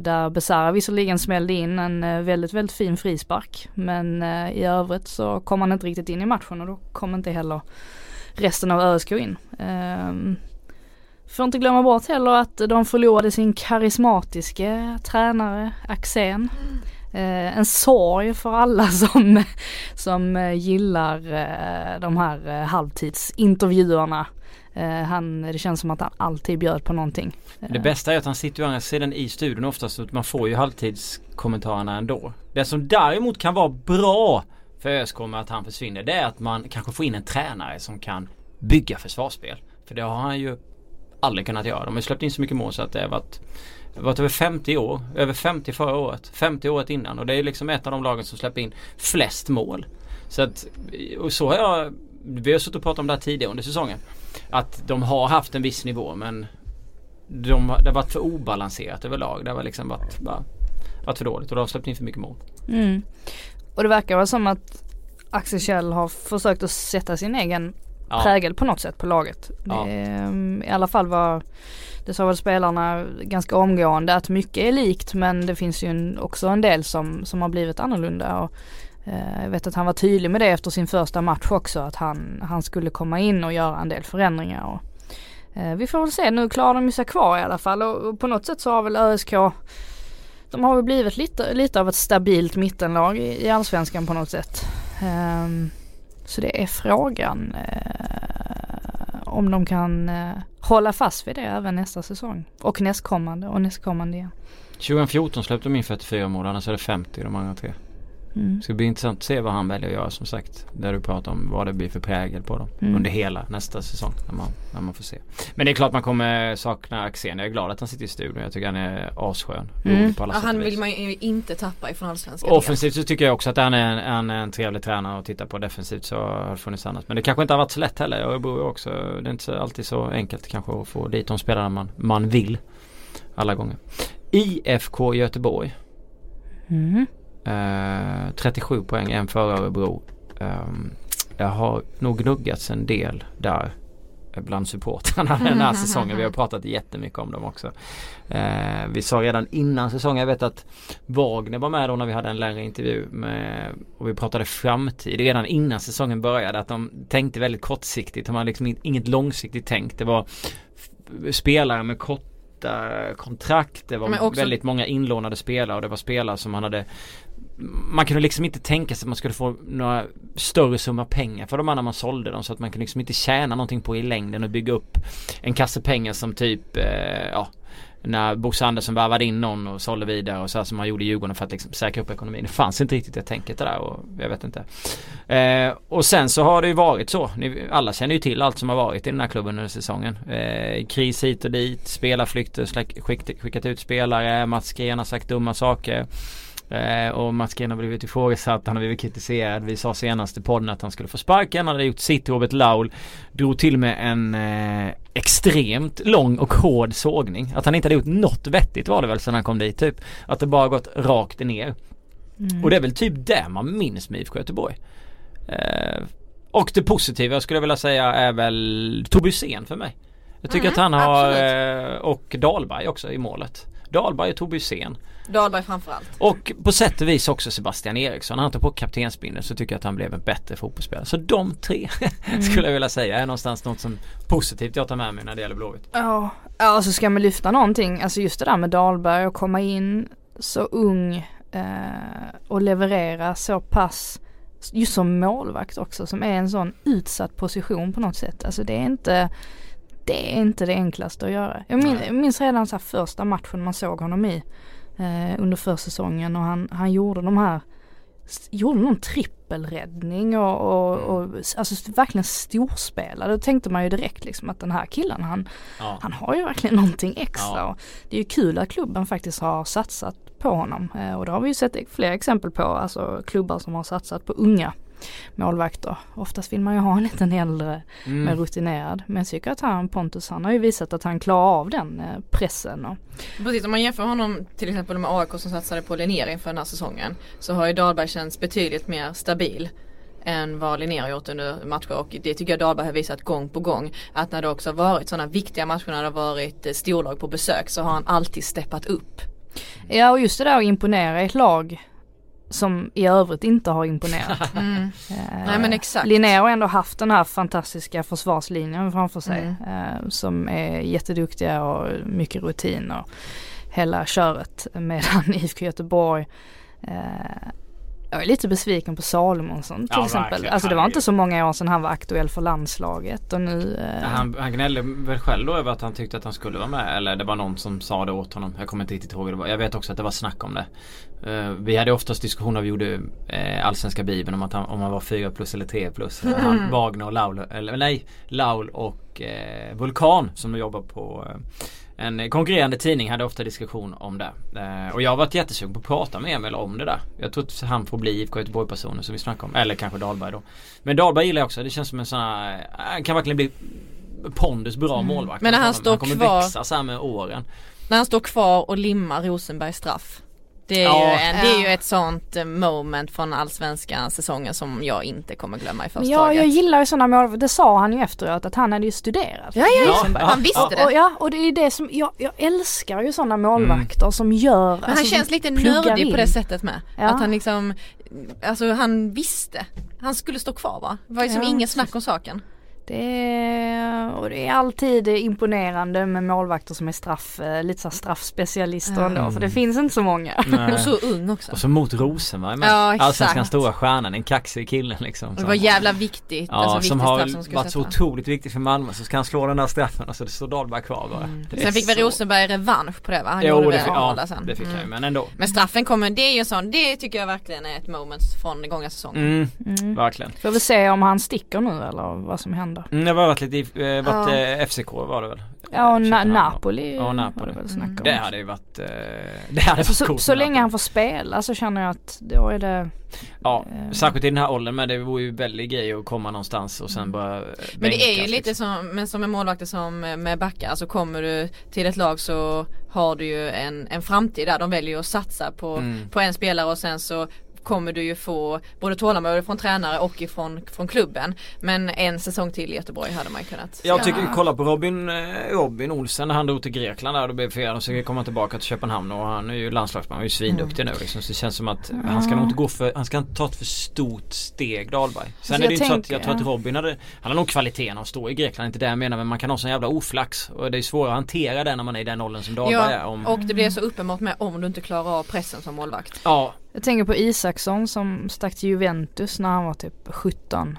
Där Besara visserligen smällde in en väldigt, väldigt fin frispark. Men i övrigt så kom han inte riktigt in i matchen och då kom inte heller resten av ÖSK in. Får inte glömma bort heller att de förlorade sin karismatiska tränare Axén. En sorg för alla som gillar de här halvtidsintervjuerna Det känns som att han alltid bjöd på någonting. Det bästa är att han sitter ju andra sidan i studion oftast, och man får ju halvtidskommentarerna ändå. Det som däremot kan vara bra för ÖSK med att han försvinner, det är att man kanske får in en tränare som kan bygga försvarsspel. För det har han ju aldrig kunnat göra. De har släppt in så mycket mål så att det har varit över 50 år. Över 50 förra året, 50 året innan. Och det är liksom ett av de lagen som släpper in flest mål. Så att, och så har jag, vi har suttit och pratat om det här tidigare under säsongen, att de har haft en viss nivå, men det har varit för obalanserat överlag. Det har liksom varit för dåligt, och de har släppt in för mycket mål. Mm. Och det verkar vara som att Axel Kjell har försökt att sätta sin egen prägel på något sätt på laget. Ja. I alla fall var det, sa väl spelarna ganska omgående, att mycket är likt, men det finns ju också en del som har blivit annorlunda. Och jag vet att han var tydlig med det efter sin första match också, att han skulle komma in och göra en del förändringar. Och vi får väl se, nu klarar de sig kvar i alla fall, och på något sätt så har väl ÖSK, de har väl blivit lite av ett stabilt mittenlag i allsvenskan på något sätt. Så det är frågan om de kan hålla fast vid det även nästa säsong och nästkommande igen. 2014 släppte de in 44 mål, annars är det 50 de andra tre. Mm. Så det blir intressant att se vad han väljer att göra, som sagt, där du pratar om vad det blir för prägel på dem under hela nästa säsong när man får se. Men det är klart man kommer sakna Axén. Jag är glad att han sitter i studion. Jag tycker han är asskön. Han vill man ju inte tappa ifrån allsvenskan. Offensivt så tycker jag också att han är en trevlig tränare att titta på. Defensivt så har det funnits annat. Men det kanske inte har varit så lätt heller. Jag beror också. Det är inte alltid så enkelt kanske att få dit de spelarna man vill alla gånger. IFK Göteborg. 37 poäng, en för Örebro. Jag har nog gnuggats en del där bland supportrarna den här säsongen. Vi har pratat jättemycket om dem också. Vi sa redan innan säsongen, jag vet att Wagner var med då när vi hade en längre intervju med, och vi pratade framtid redan innan säsongen började, att de tänkte väldigt kortsiktigt. De hade liksom inget långsiktigt tänkt. Det var spelare med korta kontrakt. Det var också väldigt många inlånade spelare, och det var spelare som man kunde liksom inte tänka sig att man skulle få några större summa pengar för de andra man sålde dem, så att man kunde liksom inte tjäna någonting på i längden och bygga upp en kasse pengar som typ när Bosse Andersson värvade in någon och sålde vidare, och så här som man gjorde i Djurgården för att liksom säkra upp ekonomin. Det fanns inte riktigt det tänket där, och jag vet inte. Och sen så har det ju varit så. Alla känner ju till allt som har varit i den här klubben under säsongen. Kris hit och dit, spelarflykter, skickat ut spelare, Mats Gren har sagt dumma saker. Och Mats Gren har blivit ifrågasatt, han har blivit kritiserad. Vi sa senast i podden att han skulle få sparken. Han hade gjort sitt. Robert Laul drog till med en extremt lång och hård sågning. Att han inte hade gjort något vettigt var det väl sedan han kom dit typ. Att det bara gått rakt ner. Och det är väl typ det man minns med IFK Göteborg. Och det positiva skulle jag vilja säga är väl Toby Sen för mig. Jag tycker att han har och Dahlberg också i målet. Dahlberg och Toby Sen. Dahlberg framförallt. Och på sätt och vis också Sebastian Eriksson. Han tar på kaptensbindeln, så tycker jag att han blev en bättre fotbollsspelare. Så de tre skulle jag vilja säga är någonstans något som positivt jag tar med mig när det gäller Blåvitt. Ja, alltså ska man lyfta någonting, alltså just det där med Dahlberg och komma in så ung och leverera så pass, just som målvakt också, som är en sån utsatt position på något sätt. Alltså det är inte det enklaste att göra. Jag minns redan så här första matchen man såg honom i under försäsongen, och han gjorde någon trippelräddning och alltså verkligen storspelare. Då tänkte man ju direkt liksom att den här killen han har ju verkligen någonting extra. Ja. Och det är ju kul att klubben faktiskt har satsat på honom, och det har vi ju sett fler exempel på, alltså klubbar som har satsat på unga målvakter. Oftast vill man ju ha en liten äldre med rutinerad. Men jag tycker att Pontus, han har ju visat att han klarar av den pressen. Precis, om man jämför honom till exempel med AIK som satsade på Linnér inför den här säsongen, så har ju Dahlberg känts betydligt mer stabil än vad Linnér har gjort under matcher. Och det tycker jag Dahlberg har visat gång på gång, att när det också har varit sådana viktiga matcher, när det har varit storlag på besök, så har han alltid steppat upp. Ja, och just det där att imponera ett lag som i övrigt inte har imponerat. Nej, men exakt. Linnér har ändå haft den här fantastiska försvarslinjen framför sig, som är jätteduktiga och mycket rutin och hela köret, medan IFK Göteborg Jag är lite besviken på Salomonsson till exempel. Verkligen. Alltså det var inte så många år sedan han var aktuell för landslaget och nu... Han gnällde väl själv då över att han tyckte att han skulle vara med, eller det var någon som sa det åt honom. Jag kommer inte riktigt ihåg det var. Jag vet också att det var snack om det. Vi hade oftast diskussioner vi gjorde allsvenska bibeln om att han, om han var 4+ eller 3+. Han, Wagner och Laul och Vulkan som jobbar på... En konkurrerande tidning hade ofta diskussion om det. Och jag har varit jättesugen på att prata med Emil om det där. Jag tror att han får bli IFK Göteborg-personen som vi snackar om. Eller kanske Dahlberg då. Men Dahlberg gillar jag också. Det känns som en sån här... Han kan verkligen bli pondus bra målvakt. Men när han står kommer kvar, växa så här med åren. När han står kvar och limmar Rosenbergs straff. Det är ju ett sånt moment från allsvenska säsongen som jag inte kommer glömma i första taget. Jag gillar ju sådana mål. Det sa han ju efteråt att han hade ju studerat. Han visste det. Och det är det som jag älskar ju sådana målvakter som gör. Men alltså, han känns lite nördig på det sättet med att han liksom, alltså han visste. Han skulle stå kvar va? Det var ju som ingen snack om saken. Det är alltid imponerande med målvakter som är lite så straffspecialister ändå, för det finns inte så många. Och så ung också. Och så mot Rosenberg. Alltså den stora stjärnan, en kaxig killen liksom. Det var jävla viktigt. Som har varit så otroligt viktigt för Malmö, så ska han slå den där straffen. Alltså det står Dahlberg kvar bara. Sen fick väl Rosenberg revansch på det va? Han gjorde det. Det fick han ju, men ändå. Men straffen kommer, det är ju sån, det tycker jag verkligen är ett moment från gångna säsongen. Verkligen. Får vi se om han sticker nu eller vad som händer. Det har varit lite FCK var det väl? Ja, och Napoli. Ja, Napoli. Det hade ju varit coolt. Så länge han får spela så känner jag att då är det... Ja, särskilt i den här åldern, men det vore ju väldigt grej att komma någonstans och sen bara bänkas. Men det är ju lite som, men som en målvakt som med backar, alltså kommer du till ett lag så har du ju en framtid där de väljer att satsa på en spelare och sen så kommer du ju få både tålamod från tränare och från klubben. Men en säsong till i Göteborg hade man kunnat. Jag tycker, kolla på Robin Olsen när han drog till Grekland där och blev fjärd och så kommer han tillbaka till Köpenhamn och han är ju landslagsman, han är ju svinduktig nu liksom. Så det känns som att han ska inte ta ett för stort steg Dahlberg. Sen är det inte så att jag tror att Robin han har nog kvaliteten att stå i Grekland, inte det jag menar, men man kan ha sån jävla oflax och det är svårt att hantera det när man är i den åldern som Dahlberg är. Och det blir så uppenbart med om du inte klarar av pressen som målvakt. Ja. Jag tänker på Isaksson som stack till Juventus när han var typ 17.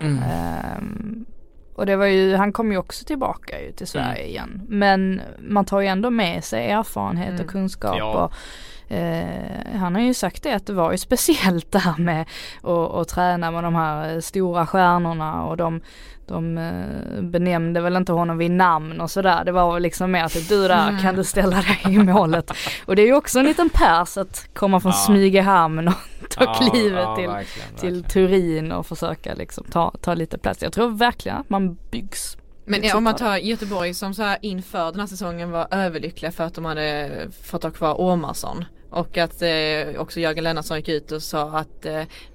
Och det var ju, han kom ju också tillbaka ju till Sverige igen. Men man tar ju ändå med sig erfarenhet och kunskap. Ja. Och, han har ju sagt det att det var ju speciellt det här med att träna med de här stora stjärnorna och de benämnde väl inte honom vid namn och sådär. Det var liksom mer att du där, kan du ställa dig i målet? Och det är ju också en liten pärs att komma från Smygehamn och ta klivet till Turin och försöka liksom ta lite plats. Jag tror verkligen att man byggs. Men om man tar Göteborg som så här inför den här säsongen var överlyckliga för att de hade fått ha kvar Åmarsson. Och att också Jörgen Lennartsson gick ut och sa att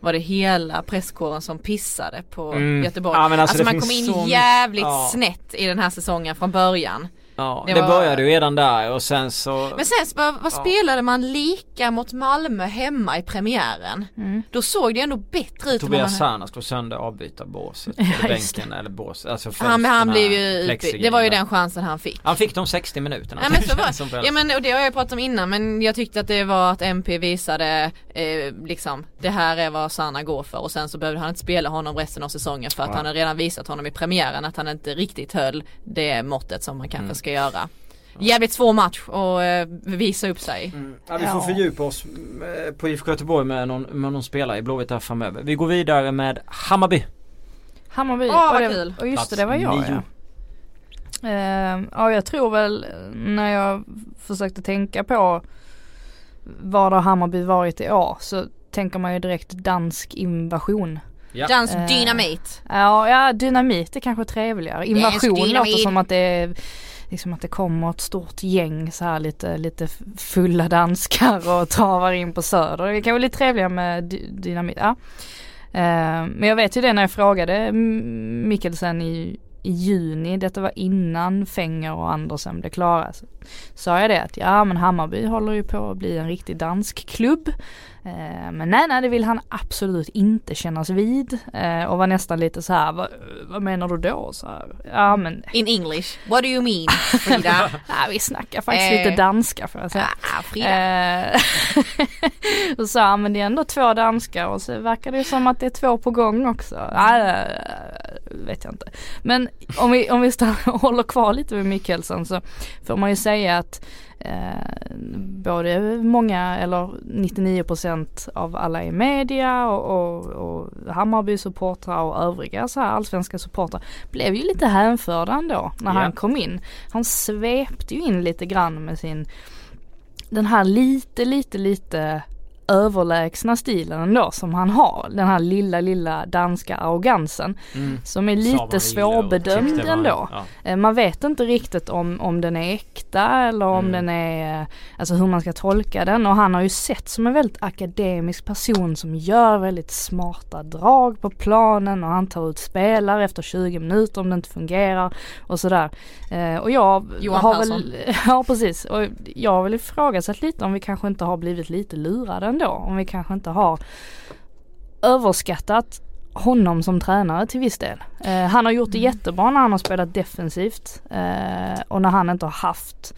var det hela presskåren som pissade på Göteborg. Ja, men alltså man kom in jävligt snett i den här säsongen från början. Ja, det började ju redan där och sen så... Men sen vad spelade man lika mot Malmö hemma i premiären? Då såg det ändå bättre ut. Tobias Särna slog sönder avbyta båset eller bänken eller båset. Alltså han blev ju utbytt. Det var ju den chansen han fick. Han fick de 60 minuterna. Och det har jag pratat om innan, men jag tyckte att det var att MP visade liksom, det här är vad Särna går för och sen så behövde han inte spela honom resten av säsongen för att han hade redan visat honom i premiären att han inte riktigt höll det måttet som man kanske ska göra. Jävligt svår match och visa upp sig. Vi får fördjupa oss på IFK Göteborg med någon spelare i blåvitt där framöver. Vi går vidare med Hammarby. Vad kul. Och just det var jag. Ja. Jag tror väl när jag försökte tänka på var har Hammarby varit i år så tänker man ju direkt dansk invasion. Ja. Dans dynamit. Dynamit är kanske trevligare. Invasion låter som att det är liksom att det kommer ett stort gäng så här lite fulla danskar och travar in på söder. Det kan vara lite trevligare med dynamit. Ja. Men jag vet ju det när jag frågade Mikkelsen i juni, detta var innan Fänger och Andersen blev klara, så sa jag det att men Hammarby håller ju på att bli en riktig dansk klubb. Men nej, det vill han absolut inte kännas vid. Och var nästan lite så här, vad menar du då? Så här, men... In English, what do you mean, Frida? Vi snackar faktiskt lite danska för att säga. Frida. Och så här, men det är ändå 2 danskar och så verkar det som att det är 2 på gång också. Nej, vet jag inte. Men om vi håller kvar lite med Mikkelsen så får man ju säga att både många, eller 99% av alla i media och Hammarby-supportrar och övriga så här allsvenska supportrar blev ju lite hänförda ändå när han kom in. Han svepte ju in lite grann med den här lite överlägsna stilen ändå som han har. Den här lilla danska arrogansen som är lite svårbedömd ändå. Ja. Man vet inte riktigt om den är äkta eller om den är, alltså hur man ska tolka den. Och han har ju sett som en väldigt akademisk person som gör väldigt smarta drag på planen och han tar ut spelare efter 20 minuter om det inte fungerar och sådär. Och jag har väl ifrågasatt lite om vi kanske inte har blivit lite lurade ändå. Om vi kanske inte har överskattat honom som tränare till viss del. Han har gjort det jättebra när han har spelat defensivt och när han inte har haft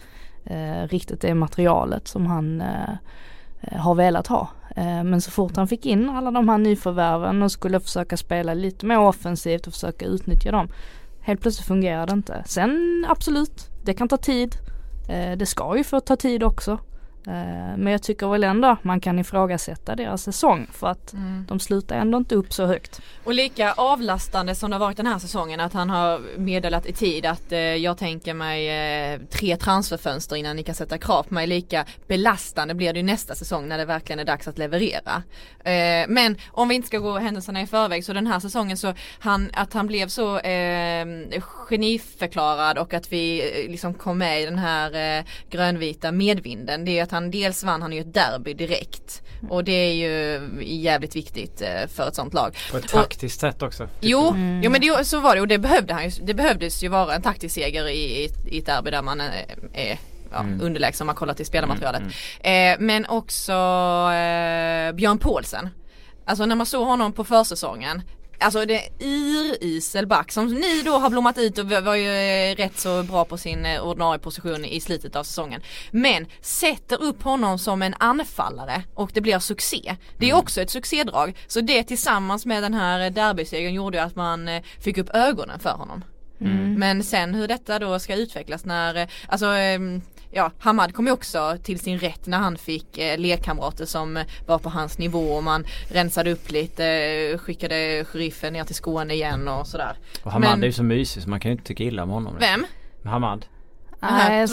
riktigt det materialet som han har velat ha. Men så fort han fick in alla de här nyförvärven och skulle försöka spela lite mer offensivt och försöka utnyttja dem, helt plötsligt fungerar det inte. Sen absolut, det kan ta tid. Det ska ju få ta tid också. Men jag tycker väl ändå att man kan ifrågasätta deras säsong för att de slutar ändå inte upp så högt. Och lika avlastande som det har varit den här säsongen att han har meddelat i tid att jag tänker mig 3 transferfönster innan ni kan sätta krav på mig, lika belastande blir det ju nästa säsong när det verkligen är dags att leverera. Men om vi inte ska gå händelserna i förväg så den här säsongen så att han blev så geniförklarad och att vi liksom kom med i den här grönvita medvinden, det är att han dels vann han ju ett derby direkt och det är ju jävligt viktigt för ett sånt lag. På ett taktiskt sätt också. Jo, men det, så var det och det behövde han ju, det behövdes ju vara en taktisk seger i ett derby där man är underlägsen om man kollar till spelarmaterialet. Men också Björn Paulsen. Alltså när man såg honom på försäsongen, alltså det är Iselback som ni då har blommat ut och var ju rätt så bra på sin ordinarie position i slutet av säsongen. Men sätter upp honom som en anfallare och det blir succé. Det är också ett succédrag. Så det tillsammans med den här derbysegern gjorde att man fick upp ögonen för honom. Men sen hur detta då ska utvecklas när... Hamad kom ju också till sin rätt när han fick lekkamrater som var på hans nivå och man rensade upp lite, skickade sheriffen ner till Skåne igen och sådär. Och Hamad är ju så mysig så man kan ju inte tycka illa om honom. Vem? Hamad. Nej,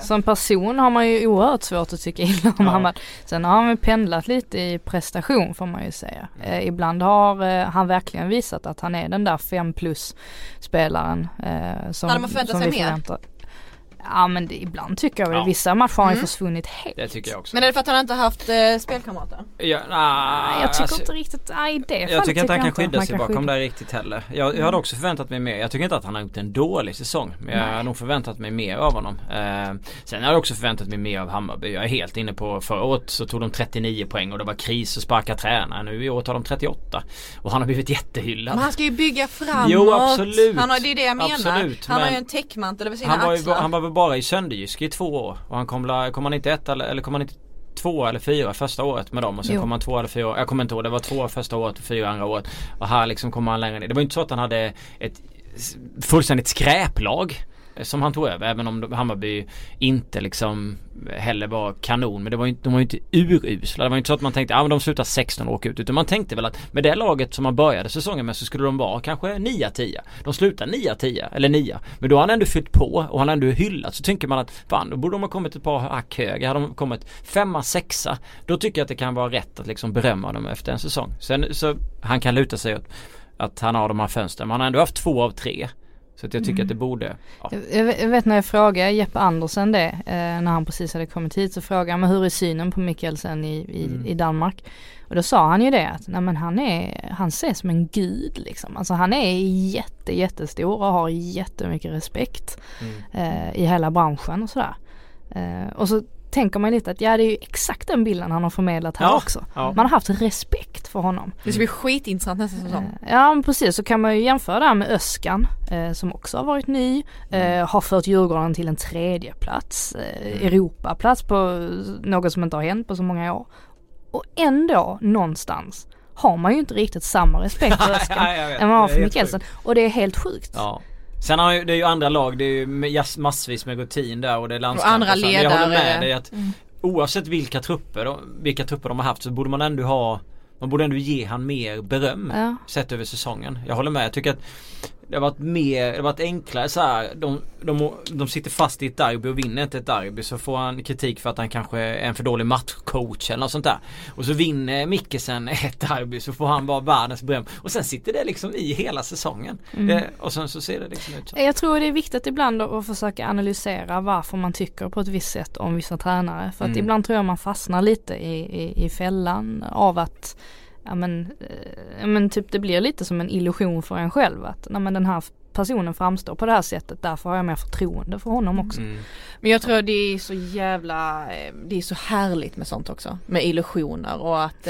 som person har man ju oerhört svårt att tycka illa om Hamad. Sen har han pendlat lite i prestation får man ju säga. Ibland har han verkligen visat att han är den där 5+ spelaren som vi förväntar. Ja, men ibland tycker jag att vissa matcher har försvunnit helt. Det tycker jag också. Men är det för att han inte har haft spelkamrater? Jag tycker inte riktigt... Jag tycker inte att han kan skydda sig bakom det riktigt heller. Jag hade också förväntat mig mer. Jag tycker inte att han har gjort en dålig säsong. Men jag har nog förväntat mig mer av honom. Sen har jag också förväntat mig mer av Hammarby. Jag är helt inne på förra året så tog de 39 poäng och det var kris och sparka tränare. Nu i år tar de 38. Och han har blivit jättehyllad. Men han ska ju bygga framåt. Jo, absolut. Det är det jag menar. Absolut, han har ju en täckmantel över sina axlar. Han var bara i Sönderjysk i 2 år och han kom han inte 2 eller 4 första året med dem och sen kom han 2 eller 4 år. Jag kommer inte ihåg, det var 2 första året och 4 andra året och här liksom kom han längre ner. Det var inte så att han hade ett fullständigt skräplag som han tog över, även om Hammarby inte liksom heller var kanon, men de var ju inte urusla. Det var inte så att man tänkte men de slutar 16 och åker ut, utan man tänkte väl att med det laget som man började säsongen med så skulle de vara kanske 9-10. De slutar 9-10 eller 9, men då har han ändå fyllt på och han har ändå hyllat, så tänker man att fan, då borde de ha kommit ett par hack höger. Hade de kommit 5-6, då tycker jag att det kan vara rätt att liksom berömma dem efter en säsong. Sen så han kan luta sig åt att han har de här fönstren, men han har ändå haft 2 av 3. Så att jag tycker att det borde... Ja. Jag vet när jag frågade Jeppe Andersen det, när han precis hade kommit hit, så frågade han hur är synen på Mikkelsen i Danmark. Och då sa han ju det att nej, men han ses som en gud liksom. Alltså han är jättestor och har jättemycket respekt i hela branschen och sådär. Och så tänker man lite att det är ju exakt den bilden han har förmedlat här också. Ja. Man har haft respekt för honom. Det ska bli skitintressant nästan säsong. Ja, men precis. Så kan man ju jämföra det här med Öskan som också har varit ny. Har fört Djurgården till en 3:e plats. Europaplats på något som inte har hänt på så många år. Och ändå, någonstans, har man ju inte riktigt samma respekt för Öskan än man har för Mikkelsen. Och det är helt sjukt. Ja. Sen har ju, det är ju andra lag, det är ju massvis med Gotin där och det är landskamper. Och andra ledare. Jag håller med dig att oavsett vilka trupper de har haft så borde man ändå ha, man borde ändå ge han mer beröm sett över säsongen. Jag håller med, jag tycker att det har varit mer, det har varit enklare så här, de sitter fast i ett derby och vinner inte ett derby, så får han kritik för att han kanske är en för dålig matchcoach eller något sånt där. Och så vinner Mikkelsen ett derby, så får han bara världens beröm. Och sen sitter det liksom i hela säsongen. Och sen så ser det liksom ut så. Jag tror det är viktigt ibland att försöka analysera varför man tycker på ett visst sätt om vissa tränare. För att ibland tror jag man fastnar lite i fällan av att Ja men typ det blir lite som en illusion för en själv att nej, men den här personen framstår på det här sättet, därför har jag mer förtroende för honom också. Men jag tror det är så jävla, det är så härligt med sånt också, med illusioner och att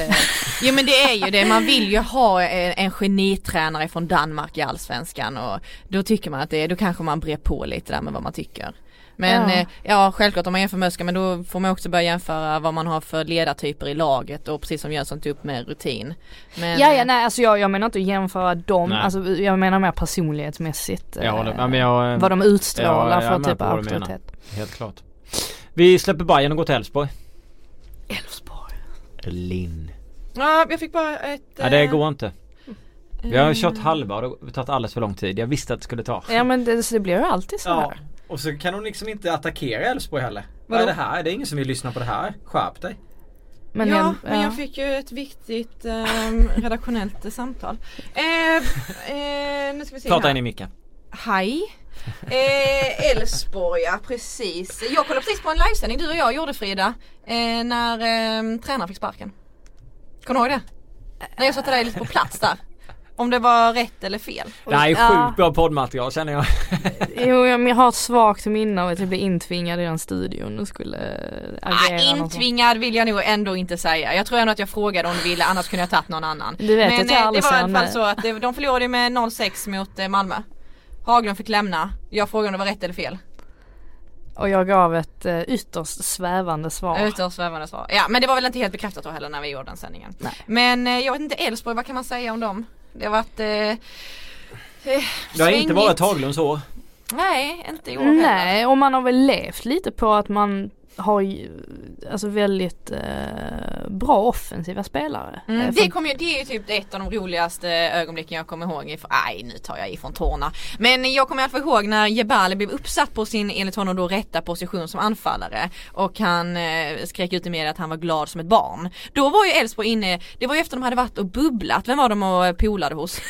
jo men det är ju det, man vill ju ha en genitränare från Danmark i Allsvenskan, och då tycker man att det, då kanske man brer på lite där med vad man tycker. Men ja, självklart om man jämför möska, men då får man också börja jämföra vad man har för ledartyper i laget och precis som Jönsson tog upp med rutin. Men, nej, alltså jag menar inte att jämföra dem, alltså, jag menar mer personlighetsmässigt. Vad de utstrålar för typ av auktoritet. Helt klart. Vi släpper Bayern och går till Älvsborg. Linn. Ja, jag fick bara ett... Nej, det går inte. Vi har kört halva och det har tagit alldeles för lång tid. Jag visste att det skulle ta. Ja, men det blir ju alltid så här. Och så kan hon liksom inte attackera Älvsborg heller. Vad är det här? Det är ingen som vill lyssna på det här. Skärp dig. Men men jag fick ju ett viktigt redaktionellt samtal. Nu ska vi se. Prata in i micken. Hej. Älvsborg, ja, precis. Jag kollade precis på en livesändning. Du och jag gjorde, Frida. När tränaren fick sparken. Kommer du ihåg det? När jag satt där lite på plats där. Om det var rätt eller fel. Det här är sjukt bra poddmaterial, känner jag. Jo, jag har ett svagt minne av att jag blev intvingad i den studion och skulle agera. Intvingad vill jag nog ändå inte säga. Jag tror ändå att jag frågade om du ville, annars kunde jag tagit någon annan. Du vet, men det var i alla fall så att de förlorade med 0-6 mot Malmö. Haglund fick lämna. Jag frågade om det var rätt eller fel. Och jag gav ett ytterst svävande svar. Ja, men det var väl inte helt bekräftat då heller när vi gjorde den sändningen. Nej. Men jag vet inte, Älvsborg, vad kan man säga om dem? Det har varit det har inte varit Haglund så. Nej, inte i år. Nej, och man har väl levt lite på att man har alltså väldigt bra offensiva spelare. Det är ju typ ett av de roligaste ögonblicken jag kommer ihåg. Nu tar jag ifrån tårna. Men jag kommer i alla fall ihåg när Jebali blev uppsatt på sin, enligt honom då, rätta position som anfallare. Och han skrek ut i media att han var glad som ett barn. Då var ju Älvsborg inne, det var ju efter de hade varit och bubblat. Vem var de och polade hos?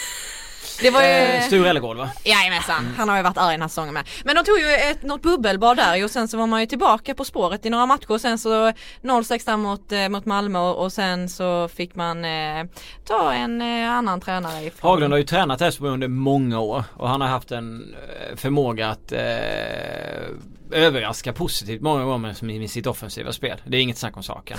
Det var ju... Sturellegård, va? Jajamensan, han har ju varit arg i den här säsongen med. Men de tog ju något bubbelbad där, och sen så var man ju tillbaka på spåret i några matcher, och sen så 0-6 mot Malmö, och sen så fick man ta en annan tränare ifrån. Haglund har ju tränat Älvsborg under många år, och han har haft en förmåga att överraska positivt många gånger med sitt offensiva spel. Det är inget snack om saken.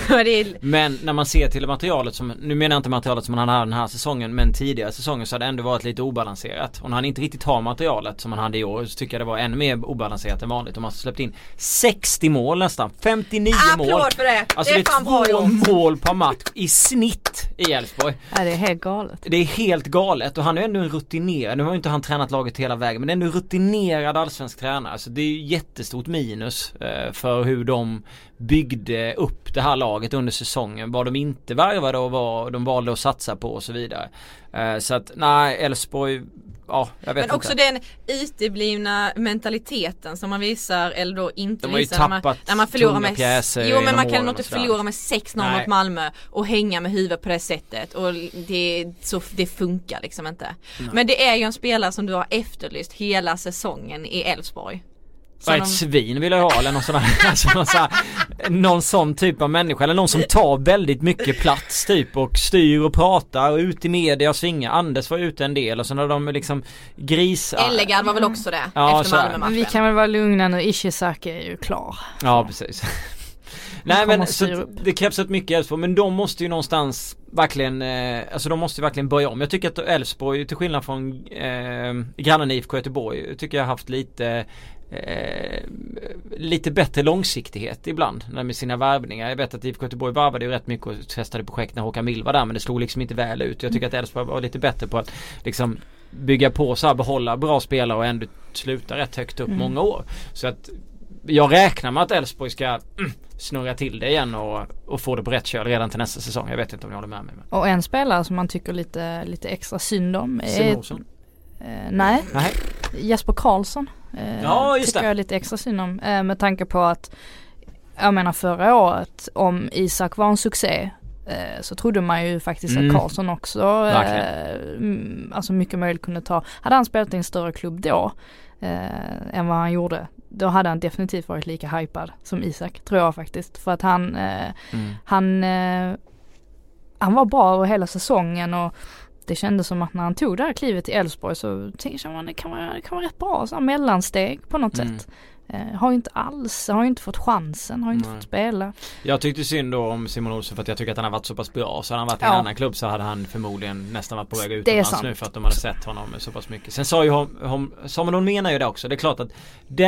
Men när man ser till materialet som, nu menar jag inte materialet som han hade den här säsongen, men tidigare säsongen, så hade det ändå varit lite obalanserat. Och när han inte riktigt har materialet som han hade i år, så tycker jag det var ännu mer obalanserat än vanligt. Och man har släppt in 60 mål nästan. 59 mål. Applåd för det. Alltså det är 2 mål per match i snitt i Älvsborg. Ja, det är helt galet. Det är helt galet. Och han är ändå en rutinerad, nu har ju inte han tränat laget hela vägen, men ändå rutinerad allsvensk tränare. Alltså det är ju jättestort minus för hur de byggde upp det här laget under säsongen, vad de inte värvade och vad de valde att satsa på och så vidare. Så att nej, Älvsborg, ja, jag vet inte. Men också den uteblivna mentaliteten som man visar, eller då inte de visar, när man förlorar med pjäser. Jo, men man kan inte förlora med 6-0 mot Malmö och hänga med huvudet på det sättet, och det funkar liksom inte. Nej. Men det är ju en spelare som du har efterlyst hela säsongen i Älvsborg. Vad ett svin vill jag ha, eller någon sån här, alltså någon sån typ av människa, eller någon som tar väldigt mycket plats typ, och styr och pratar och ut i media och svingar. Anders var ute en del, och så när de liksom grisar. Ellegard var väl också det, efter Malmö-matchen. Vi kan väl vara lugna nu, Ishizaki är ju klar. Ja, precis. Nej, men så det krävs ett mycket Älvsborg, men de måste ju någonstans verkligen, alltså de måste ju verkligen börja om. Jag tycker att Älvsborg, till skillnad från grannen IFK Göteborg, tycker jag har haft lite lite bättre långsiktighet ibland när med sina värvningar. Jag vet att IFK Göteborg varvade ju rätt mycket och testade projekt när Håkan Mill var där, men det slog liksom inte väl ut. Jag tycker att Älvsborg var lite bättre på att liksom bygga på så här, behålla bra spelare och ändå sluta rätt högt upp många år. Så att jag räknar med att Älvsborg ska snurra till det igen och få det på rätt köl redan till nästa säsong. Jag vet inte om jag håller med mig. Och en spelare som man tycker lite extra synd om är nej. Jesper Karlsson. Ja, just tycker det. Jag lite extra synd om med tanke på att jag menar förra året om Isak var en succé så trodde man ju faktiskt att Karlsson också alltså mycket möjligt kunde ta. Hade han spelat i en större klubb då än vad han gjorde, då hade han definitivt varit lika hypad som Isak, tror jag faktiskt. För att han var bra över hela säsongen och det kändes som att när han tog det här klivet i Älvsborg så tänkte man det kan vara rätt bra, så mellansteg på något sätt. Har ju inte fått chansen, har ju inte fått spela. Jag tyckte synd då om Simon Olsson för att jag tycker att han har varit så pass bra, så hade han varit i en annan klubb så hade han förmodligen nästan varit på väg utomlands nu för att de hade sett honom så pass mycket. Sen sa ju hon menar ju det också. Det är klart att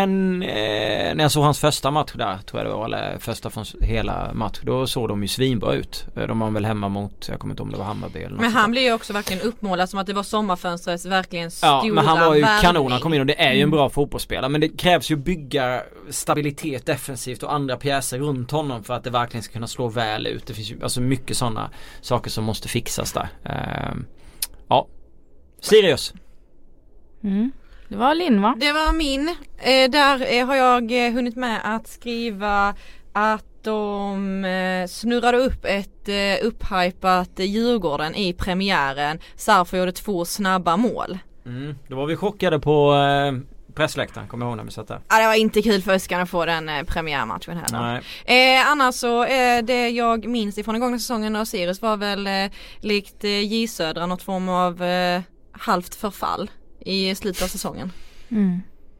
när jag såg hans första match där, tror jag det var, eller första från hela match, då såg de ju svinbra ut. De var väl hemma mot, jag kommer inte ihåg om det var Hammarby eller något. Men han blev ju också verkligen uppmålad som att det var sommarfönstrets verkligen stora. Ja, men han var ju kanon, han kom in och det är ju en bra fotbollsspelare, men det krävs ju stabilitet defensivt och andra pjäser runt honom för att det verkligen ska kunna slå väl ut. Det finns ju alltså mycket sådana saker som måste fixas där. Sirius. Det var Linn, va? Det var min. Där har jag hunnit med att skriva att de snurrade upp ett upphypat Djurgården i premiären. Sarfo gjorde 2 snabba mål. Då var vi chockade på pressläktaren, kommer jag ihåg när vi satt där. Ja, det var inte kul för Öskan att få den premiärmatchen här. Annars så det jag minns ifrån den gångna säsongen av Sirius var väl likt J Södra något form av halvt förfall i slutet av säsongen.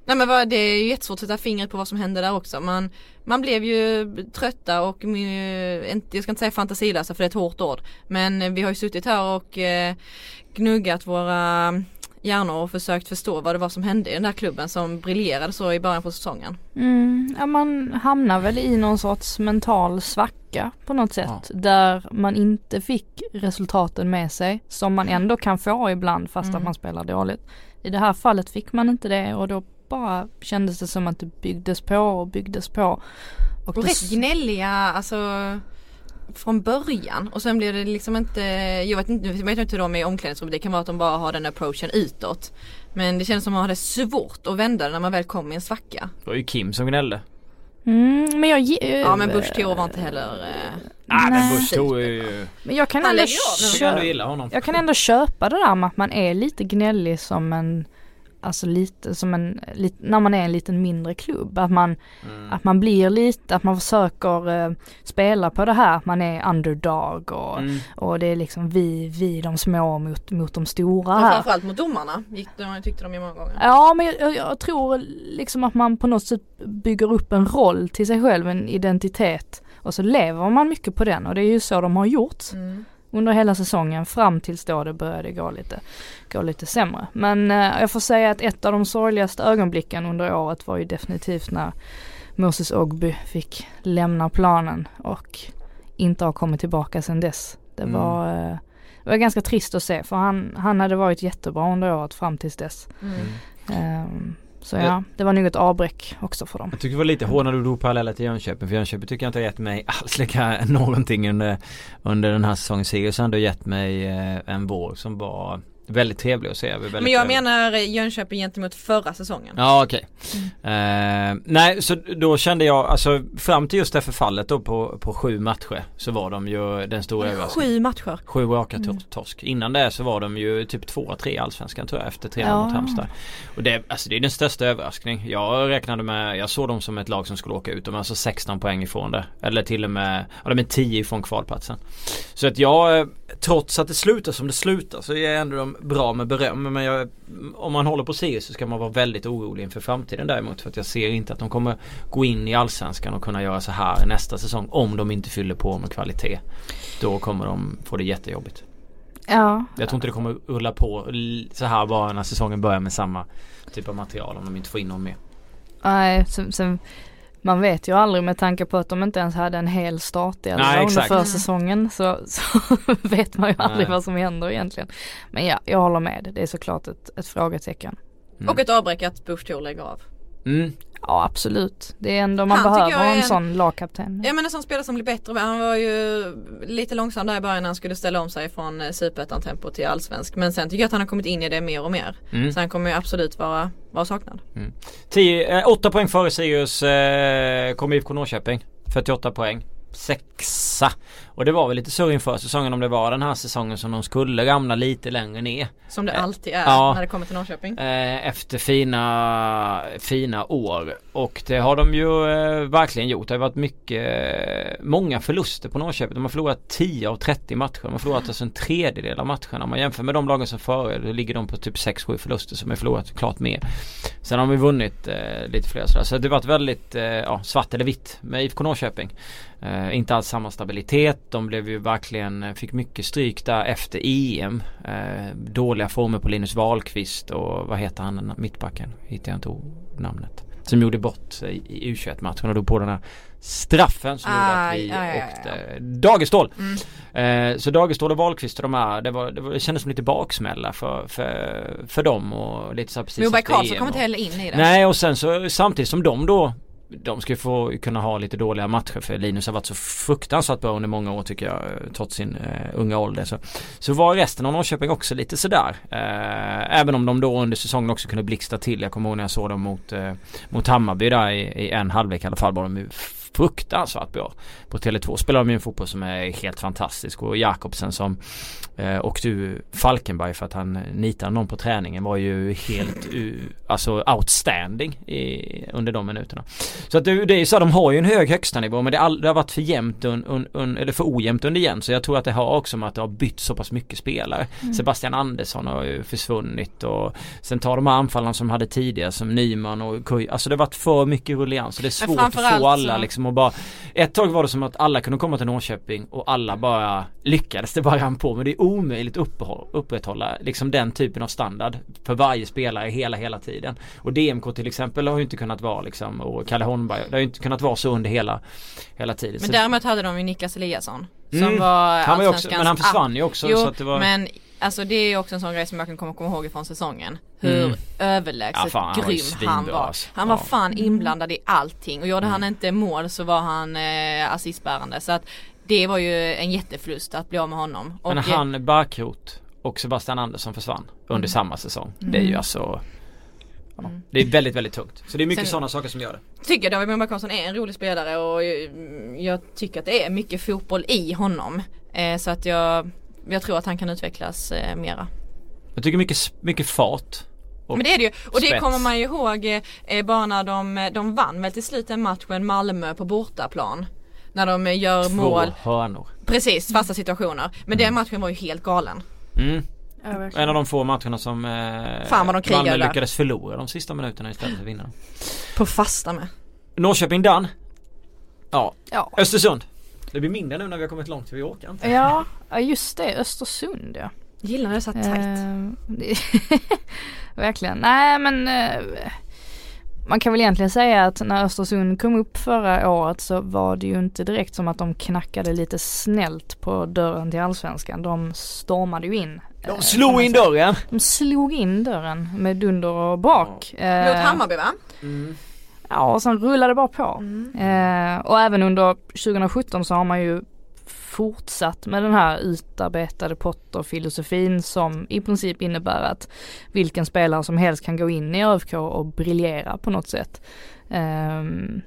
Nej, men det är ju jättesvårt att sätta fingret på vad som hände där också. Man blev ju trötta och jag ska inte säga fantasilösa för det är ett hårt ord, men vi har ju suttit här och gnuggat våra hjärnor och försökt förstå vad det var som hände i den där klubben som briljerade så i början på säsongen. Ja, man hamnar väl i någon sorts mental svacka på något sätt där man inte fick resultaten med sig som man ändå kan få ibland fast att man spelar dåligt. I det här fallet fick man inte det och då bara kändes det som att det byggdes på. Och rätt gnälliga, alltså från början, och sen blev det liksom inte, jag vet inte hur de är i omklädningsrum, det kan vara att de bara har den approachen utåt, men det känns som att man hade svårt att vända när man väl kom i en svacka. Det var ju Kim som gnällde. Men men Busch Thor var inte heller men Busch Thor är ju, men jag kan ändå gilla honom. Jag kan ändå köpa det där med att man är lite gnällig som en, alltså lite som en när man är en liten mindre klubb, att man blir lite, att man försöker spela på det här att man är underdog och det är liksom vi de små mot de stora här. Framförallt mot domarna tyckte de ju många gånger. Ja, men jag tror liksom att man på något sätt bygger upp en roll till sig själv, en identitet, och så lever man mycket på den, och det är ju så de har gjort. Under hela säsongen fram tills då det började gå lite sämre. Men jag får säga att ett av de sorgligaste ögonblicken under året var ju definitivt när Moses Ogbu fick lämna planen och inte har kommit tillbaka sedan dess. Det var ganska trist att se, för han hade varit jättebra under året fram tills dess. Så ja, det var nog ett avbräck också för dem. Jag tycker det var lite hårt när du drog parallellt till Jönköping, för Jönköping tycker jag inte har gett mig alls lika någonting under den här säsongen. Sirius har ändå gett mig en vår som var väldigt trevlig att se. Men jag menar Jönköping gentemot förra säsongen. Ja, okej. Nej, så då kände jag, alltså fram till just det förfallet då på 7 matcher så var de ju den stora överraskningen. 7 matcher? 7 raka torsk. Innan det så var de ju typ 2-3 allsvenskan, tror jag, efter 3 mot Hamsta. Och det, alltså, det är den största överraskningen. Jag såg dem som ett lag som skulle åka ut. De är alltså 16 poäng ifrån det. Eller till och med, de är 10 ifrån kvalplatsen. Så att jag, trots att det slutar som det slutar, så är ändå de bra med beröm, men om man håller på Sirius så ska man vara väldigt orolig inför framtiden däremot, för att jag ser inte att de kommer gå in i allsvenskan och kunna göra så här nästa säsong om de inte fyller på med kvalitet. Då kommer de få det jättejobbigt. Ja. Jag tror inte det kommer rulla på så här bara när säsongen börjar med samma typ av material om de inte får in någon mer. Nej, sen man vet ju aldrig med tanke på att de inte ens hade en hel start i under för säsongen så vet man ju aldrig vad som händer egentligen. Men ja, jag håller med. Det är såklart ett frågetecken. Mm. Och ett avbräck att Busch Thor lägger av. Mm. Ja, absolut. Det är ändå man behöver en sån lagkapten. Ja, men en sån spelare som blir bättre. Han var ju lite långsam där i början när han skulle ställa om sig från Superettan-tempo till allsvensk. Men sen tycker jag att han har kommit in i det mer och mer. Mm. Så han kommer ju absolut vara saknad. 8 poäng före Sirius kom IFK Norrköping. 48 poäng. 6. Och det var väl lite så inför säsongen, om det var den här säsongen som de skulle ramla lite längre ner. Som det alltid är när det kommer till Norrköping. Efter fina år. Och det har de ju verkligen gjort. Det har varit många förluster på Norrköping. De har förlorat 10 av 30 matcher. De har förlorat alltså en tredjedel av matcherna. Om man jämför med de lagen som före, då ligger de på typ 6-7 förluster, som är förlorat klart mer. Sen har vi vunnit lite fler sådär. Så det har varit väldigt svart eller vitt med IFK Norrköping. Inte alls samma stabilitet. De blev ju verkligen, fick mycket stryk där efter EM. Dåliga former på Linus Wahlqvist och vad heter han, mittbacken? Hittar jag inte namnet. Som gjorde bort i U21-matchen och då på den här straffen som gjorde att vi åkte. Dagestål. Så Dagestål och Wahlqvist och de här, det kändes som lite baksmälla för dem. Och lite så här precis. Moberg Karlsson kom inte heller in i det. Nej, och sen så samtidigt som de då, de ska få kunna ha lite dåliga matcher, för Linus har varit så fruktansvärt bra under många år tycker jag, trots sin unga ålder, så var resten av Norrköping också lite sådär, även om de då under säsongen också kunde blixtra till. Jag kommer ihåg när jag såg dem mot Hammarby där i en halvlek i alla fall, var de fruktansvärt bra. På Tele2 spelar de ju en fotboll som är helt fantastisk, och Jakobsen som åkte ur Falkenberg för att han nitade någon på träningen var ju helt alltså outstanding under de minuterna. Så att det är så här, de har ju en hög högstanivå, men det har varit för jämnt eller för ojämnt under igen. Så jag tror att det har också med att det har bytt så pass mycket spelare. Sebastian Andersson har ju försvunnit, och sen tar de här anfallarna som hade tidigare som Nyman och Kuj. Alltså det har varit för mycket ruljans, så det är svårt att få alla liksom. Och bara, ett tag var det som att alla kunde komma till Norrköping och alla bara lyckades, det bara rann på, men det är omöjligt att upprätthålla liksom den typen av standard för varje spelare hela tiden. Och DMK till exempel har ju inte kunnat vara liksom, och Kalle Holmberg, det har ju inte kunnat vara så under hela tiden. Men däremot hade de ju Niklas Eliasson som var ju också, men han försvann ju också. Jo, så att det var... men alltså det är ju också en sån grej som jag kan komma ihåg ifrån säsongen. Hur överlägset grym han var. Han var fan inblandad i allting. Och gjorde han inte mål så var han assistbärande. Så att det var ju en jätteförlust att bli av med honom. Men och han, Barkrot och Sebastian Andersson försvann under samma säsong. Det är ju alltså... det är väldigt, väldigt tungt. Så det är mycket sådana saker som gör det. Tycker jag att David Karlsson är en rolig spelare. Och jag tycker att det är mycket fotboll i honom. Så att jag tror att han kan utvecklas mera. Jag tycker mycket fart. Men det är det ju. Och det kommer man ju ihåg bara när de vann väl till slut en match med Malmö på bortaplan. När de gör 2 mål. 2 hörnor. Precis, fasta situationer. Men den matchen var ju helt galen. Mm. En av de få matcherna som Malmö lyckades förlora de sista minuterna istället för vinna. På fasta med. Norrköping Dan. Ja. Östersund. Det blir mindre nu när vi har kommit långt, vi åker inte. Ja, just det. Östersund, ja. Gillar det så tajt. Verkligen. Nej, men man kan väl egentligen säga att när Östersund kom upp förra året så var det ju inte direkt som att de knackade lite snällt på dörren till allsvenskan. De stormade ju in. De slog in dörren. De slog in dörren med dunder och brak. Mot Hammarby, va? Mm. Ja, och sen rullade bara på. Och även under 2017 så har man ju fortsatt med den här utarbetade Potter-filosofin som i princip innebär att vilken spelare som helst kan gå in i ÖFK och briljera på något sätt.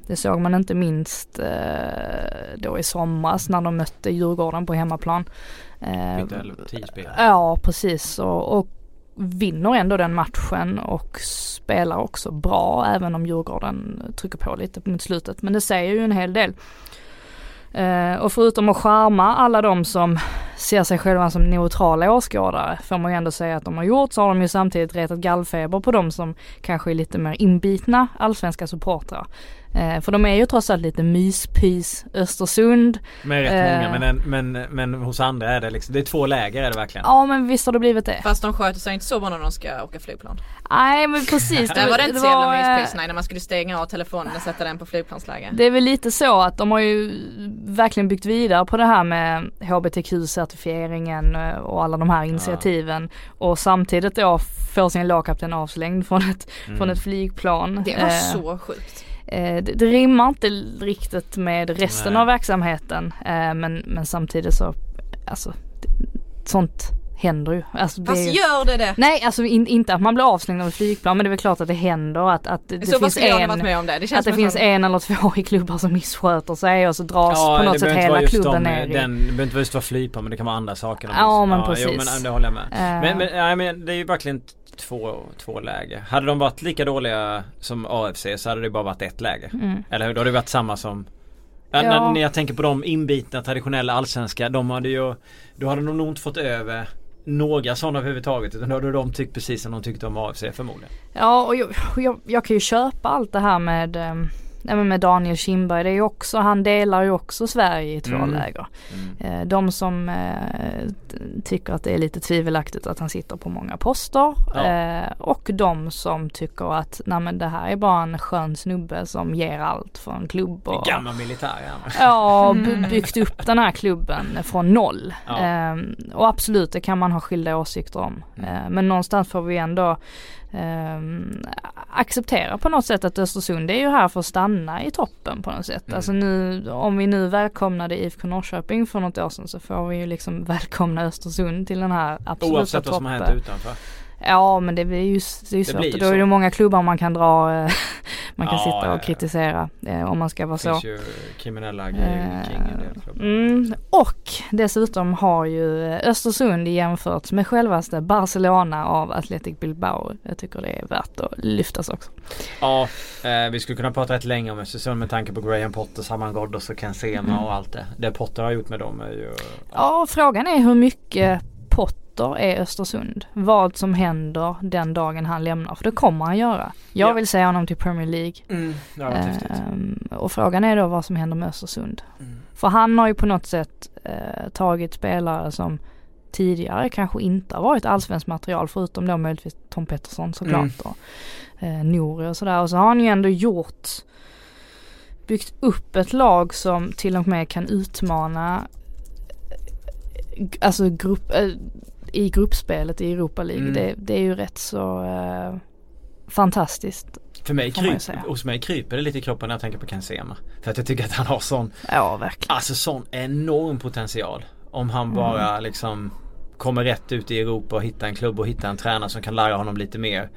Det såg man inte minst då i somras när de mötte Djurgården på hemmaplan. 10 spelare. Ja, precis. Och vinner ändå den matchen och spelar också bra, även om Djurgården trycker på lite mot slutet. Men det säger ju en hel del. Och förutom att charma alla de som ser sig själva som neutrala åskådare, får man ju ändå säga att de har gjort, så har de ju samtidigt retat gallfeber på de som kanske är lite mer inbitna allsvenska supportrar. För de är ju trots allt lite myspys, Östersund. Med rätt många, men hos andra är det liksom, det är två läger är det verkligen. Ja, men visst har det blivit det. Fast de sköter sig inte så bara när de ska åka flygplan. Nej, men precis. Det var det inte så jävla myspys, nej, när man skulle stänga av telefonen och sätta den på flygplansläge. Det är väl lite så att de har ju verkligen byggt vidare på det här med HBTQ-certifieringen och alla de här initiativen. Ja. Och samtidigt då får sin lagkapten avslängd från ett flygplan. Det var så sjukt. Det rimmar inte riktigt med resten av verksamheten, men samtidigt så alltså, sånt händer ju. Alltså, det gör det? Nej, alltså inte att man blir avslängd av ett flygplan, men det är väl klart att det händer att det så finns en eller två i klubbar som missköter sig och så dras på något sätt hela klubben ner. Det behöver inte vara just vara flygplan, men det kan vara andra saker. Precis. Jo, men det håller jag med. Men det är ju verkligen två läger. Hade de varit lika dåliga som AFC så hade det bara varit ett läger. Mm. Eller hur? Då hade det varit samma som... När jag tänker på de inbitna traditionella allsvenska, då hade de nog inte fått över några sådana överhuvudtaget, utan då hade de tyckt precis som de tyckte om AFC förmodligen. Ja, och jag kan ju köpa allt det här med Daniel Kindberg. Det är också, han delar ju också Sverige i två läger. Mm. De som tycker att det är lite tvivelaktigt att han sitter på många poster, och de som tycker att nej, men det här är bara en skön snubbe som ger allt för en klubb och gammal militär. Ja, byggt upp den här klubben från noll. Ja. Och absolut, det kan man ha skilda åsikter om. Men någonstans får vi ändå acceptera på något sätt att Östersund är ju här för att stanna i toppen på något sätt. Alltså om vi nu välkomnade IFK Norrköping för något år sedan, så får vi ju liksom välkomna Östersund till den här absoluta oavsett toppen. Oavsett vad som har hänt utanför. Ja, men det blir ju svårt. Då är det många klubbar man kan dra, man kan sitta och kritisera om man ska vara så. Det finns ju kriminella kring en del klubbar. Och dessutom har ju Östersund jämförts med självaste Barcelona av Athletic Bilbao. Jag tycker det är värt att lyftas också. Ja, vi skulle kunna prata rätt länge om Östersund med tanke på Graham Potter, Haman Ghoddos och Ken Sema och allt det. Det Potter har gjort med dem är ju... Ja, frågan är hur mycket Potter är Östersund. Vad som händer den dagen han lämnar, för det kommer han göra. Jag vill säga honom till Premier League. Och frågan är då vad som händer med Östersund. För han har ju på något sätt tagit spelare som tidigare kanske inte har varit allsvensk material, förutom då möjligtvis Tom Pettersson såklart och Nori och sådär. Och så har han ju ändå byggt upp ett lag som till och med kan utmana alltså i gruppspelet i Europa League. Det är ju rätt så fantastiskt. För mig kryper det lite i kroppen när jag tänker på Ken Sema. För att jag tycker att han har sån enorm potential. Om han bara liksom kommer rätt ut i Europa och hittar en klubb och hittar en tränare som kan lära honom lite mer,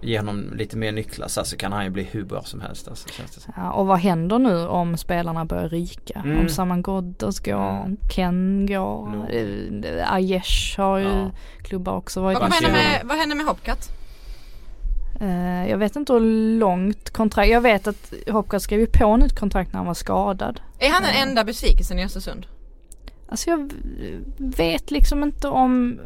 ge honom lite mer nycklar, så kan han ju bli hur bra som helst, alltså, känns det så. Ja, och vad händer nu om spelarna börjar ryka? Om Saman Ghoddos går, Ken går, Aiesh har ju klubbar också varit. Vad händer med Hopcat? Jag vet inte hur långt kontrakt. Jag vet att Hopcat skrev ju på nytt kontrakt när han var skadad. Är han den enda besvikelsen i Östersund? Alltså jag vet liksom inte om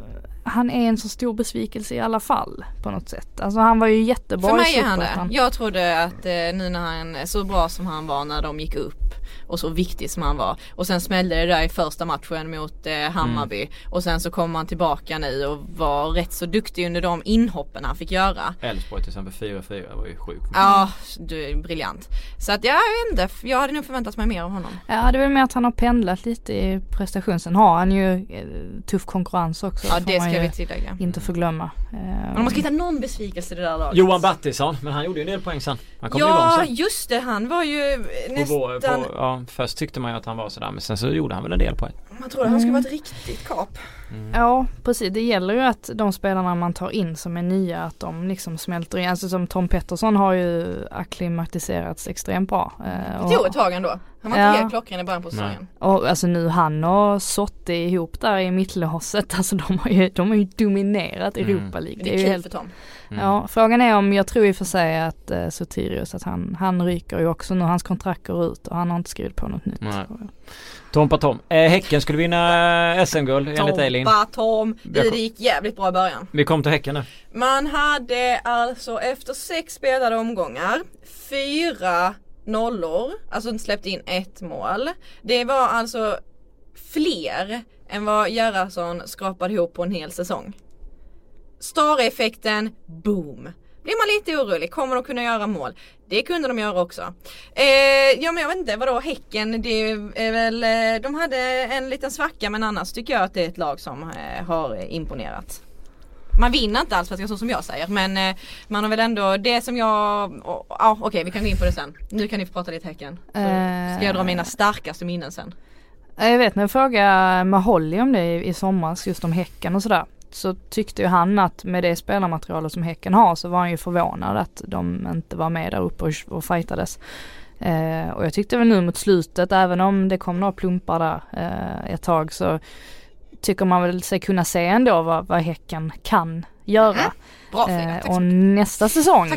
han är en så stor besvikelse i alla fall på något sätt. Alltså han var ju jättebra. För mig är han det. Jag trodde att nu när han så bra som han var när de gick upp och så viktig som han var, och sen smällde det där i första matchen mot Hammarby, och sen så kom han tillbaka nu och var rätt så duktig under de inhoppen han fick göra. Älvsborg till exempel 4-4 var ju sjuk. Ja, du är briljant. Så att jag vet inte, jag hade nog förväntat mig mer av honom. Ja, det är väl mer att han har pendlat lite i prestationen. Sen har han ju tuff konkurrens också. Ja, det ska vi tillägga. Inte förglömma. Men om man ska hitta någon besvikelse i det där laget. Johan Battisson, men han gjorde ju en del poäng sen. Han kom igång sen. Just det, han var ju nästan... först tyckte man ju att han var sådär, men sen så gjorde han väl en del poäng. Man trodde han skulle vara ett riktigt kap. Ja, precis. Det gäller ju att de spelarna man tar in som är nya, att de liksom smälter in. Alltså som Tom Pettersson har ju akklimatiserats extremt bra. Det tog ett tag ändå. Han var inte helt klockren i början på säsongen. Och alltså nu han och Sotte ihop där i mittlåset, alltså de har ju dominerat Europa League. Det är ju helt för Tom. Ja, frågan är om, jag tror i och för sig att Sotirius, att han ryker ju också nu, hans kontrakt går ut och han har inte skrivit på något nytt. Tompa Tom. Häcken skulle vinna SM-guld enligt Eilin. Tompa Tom. Det gick jävligt bra i början. Vi kom till Häcken nu. Man hade alltså efter 6 spelade omgångar 4 nollor. Alltså släppte in 1 mål. Det var alltså fler än vad Göransson skrapade ihop på en hel säsong. Star-effekten, boom. Blir man lite orolig, kommer de kunna göra mål? Det kunde de göra också. Ja, men jag vet inte, vadå Häcken? Det är väl, de hade en liten svacka, men annars tycker jag att det är ett lag som har imponerat. Man vinner inte alls, så som jag säger, men man har väl ändå det som jag... Okej, vi kan gå in på det sen. Nu kan ni få prata lite Häcken. Ska jag dra mina starkaste minnen sen? Jag vet, när jag frågade Maholi om det i sommars, just om Häcken och sådär, så tyckte ju han att med det spelarmaterialet som Häcken har så var han ju förvånad att de inte var med där uppe och fightades. Och jag tyckte väl nu mot slutet, även om det kom några plumpar där ett tag, så tycker man väl sig kunna se ändå vad Häcken kan göra. Bra, och nästa säsong.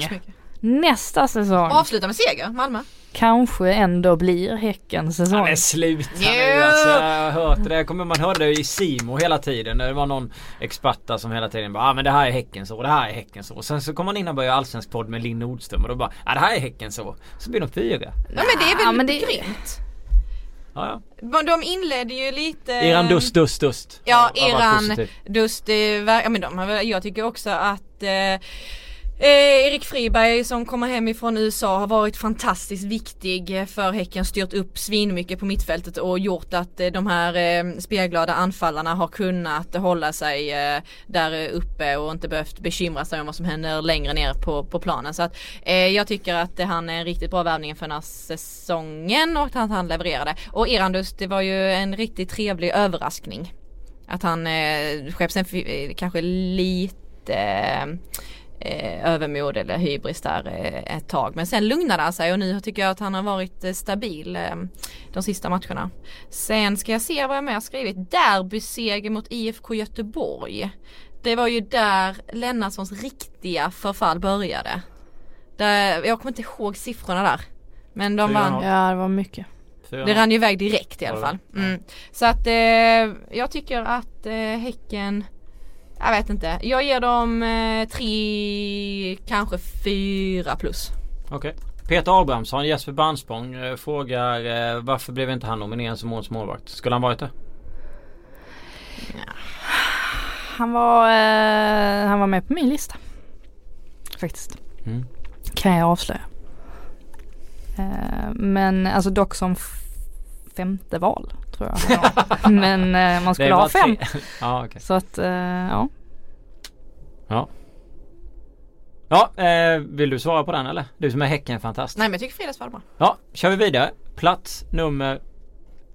Avsluta med seger, Malmö. Kanske ändå blir Häckens säsong. Ja, sluta nu. Alltså, jag hörde det. Man hörde det i Simo hela tiden. Det var någon experta som hela tiden bara, men det här är Häckens år, det här är Häckens år. Sen så kom man in och började allsvensk podd med Linn Nordström och då bara, det här är Häckens år. Så blir de 4. Ja, men det är väl grymt. Ja. De inledde ju lite eran dust. Ja, eran dust. Ja, men jag tycker också att Erik Friberg som kommer hem ifrån USA har varit fantastiskt viktig för Häcken, styrt upp svinmycket på mittfältet och gjort att de här spelglada anfallarna har kunnat hålla sig där uppe och inte behövt bekymra sig om vad som händer längre ner på planen. Så att, jag tycker att han är en riktigt bra värvning för den här säsongen och att han levererade. Och Erandus, det var ju en riktigt trevlig överraskning att han skeppsen kanske lite... övermod eller hybris där ett tag, men sen lugnade han sig och nu tycker jag att han har varit stabil de sista matcherna. Sen ska jag se vad jag har skrivit. Derbyseger mot IFK Göteborg. Det var ju där Lennarssons riktiga förfall började. Jag kommer inte ihåg siffrorna där, men de vann. Ja, det var mycket. Det rann ju iväg direkt i alla fall. Mm. Så att jag tycker att Häcken, jag vet inte. Jag ger dem 3, kanske 4 plus. Okej. Peter Abrahamsson, Jesper Bandspång frågar varför blev inte han nominerad som årets målvakt? Skulle han varit det? Ja. Han var med på min lista. Faktiskt. Mm. Kan jag avslöja. Men alltså dock som 5:e val. Ja. Men man skulle ha 5. Ja, okay. Så att vill du svara på den eller? Du som är Häcken fantast. Nej, men jag tycker Frida svarade bra. Ja, kör vi vidare. Plats nummer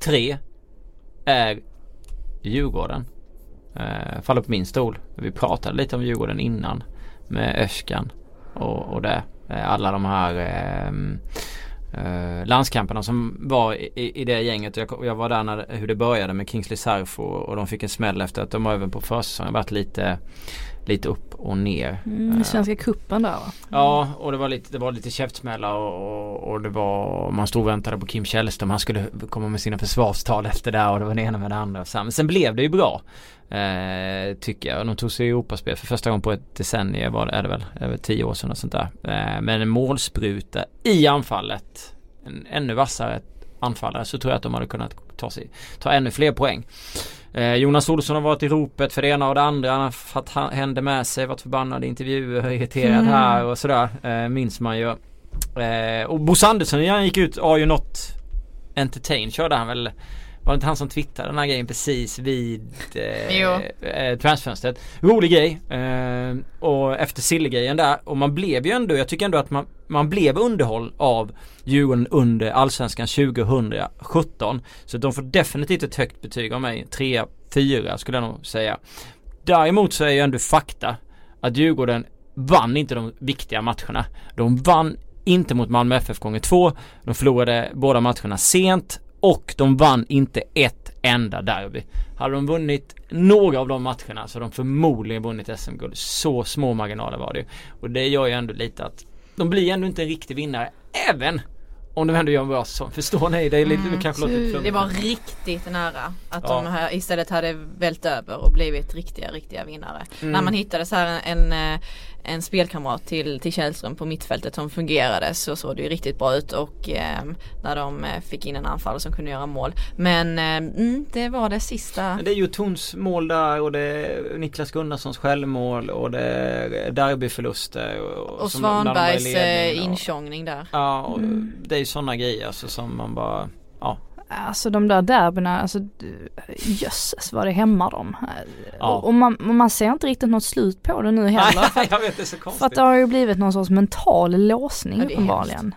3 är Djurgården. Faller på min stol. Vi pratade lite om Djurgården innan med Öskan och det. Alla de här landskamperna som var i det gänget. Jag var där när hur det började med Kingsley Sarfo och de fick en smäll efter att de var även på försäsongen varit lite upp och ner. Svenska kuppen där va? Ja, och det var lite käftsmälla och det var, man stod och väntade på Kim Källström, han skulle komma med sina försvarstal efter det och det var det ena med det andra. Men sen blev det ju bra tycker jag. De tog sig i Europaspel för första gången på ett decennium är det väl över 10 år sedan och sånt där. Men en målspruta i anfallet, en ännu vassare anfallare, så tror jag att de hade kunnat ta ännu fler poäng. Jonas Olsson har varit i ropet för det ena och det andra. Han hände med sig, varit förbannad i intervjuer, irriterad här och sådär. Minns man ju. Och Bosse Andersson, han gick ut Are You Not Entertained, körde han väl. Var det inte han som twittrade den här grejen precis vid transfönstret? Rolig grej. Och efter Sille-grejen där. Och man blev ju ändå, jag tycker ändå att man blev underhåll av Djurgården under Allsvenskan 2017. Så de får definitivt ett högt betyg av mig. 3-4 skulle jag nog säga. Däremot så är ju ändå fakta att Djurgården vann inte de viktiga matcherna. De vann inte mot Malmö FF gånger 2. De förlorade båda matcherna sent. Och de vann inte ett enda derby. Hade de vunnit några av de matcherna så hade de förmodligen vunnit SM-guld. Så små marginaler var det. Och det gör ju ändå lite att de blir ändå inte en riktig vinnare. Även Om de ändå gör en bra säsong. Förstår ni? Det är lite, kanske låter lite flummigt. Det var riktigt nära att de här istället hade vält över och blivit riktiga vinnare. När man hittade så här en spelkamrat till Källström på mittfältet som fungerade, så såg det ju riktigt bra ut. Och när de fick in en anfall som kunde göra mål. Men det var det sista. Det är ju Tons mål där, och det är Niklas Gunnarssons självmål, och det är derbyförluster. Och Svanbergs intjångning där. Ja, och det är ju sådana grejer alltså, som man bara... Ja. Alltså de där derbyna, alltså, jösses vad det hämmar dem. Ja. Och man ser inte riktigt något slut på det nu heller. Nej, jag vet, det är så konstigt. För att det har ju blivit någon sorts mental låsning uppenbarligen.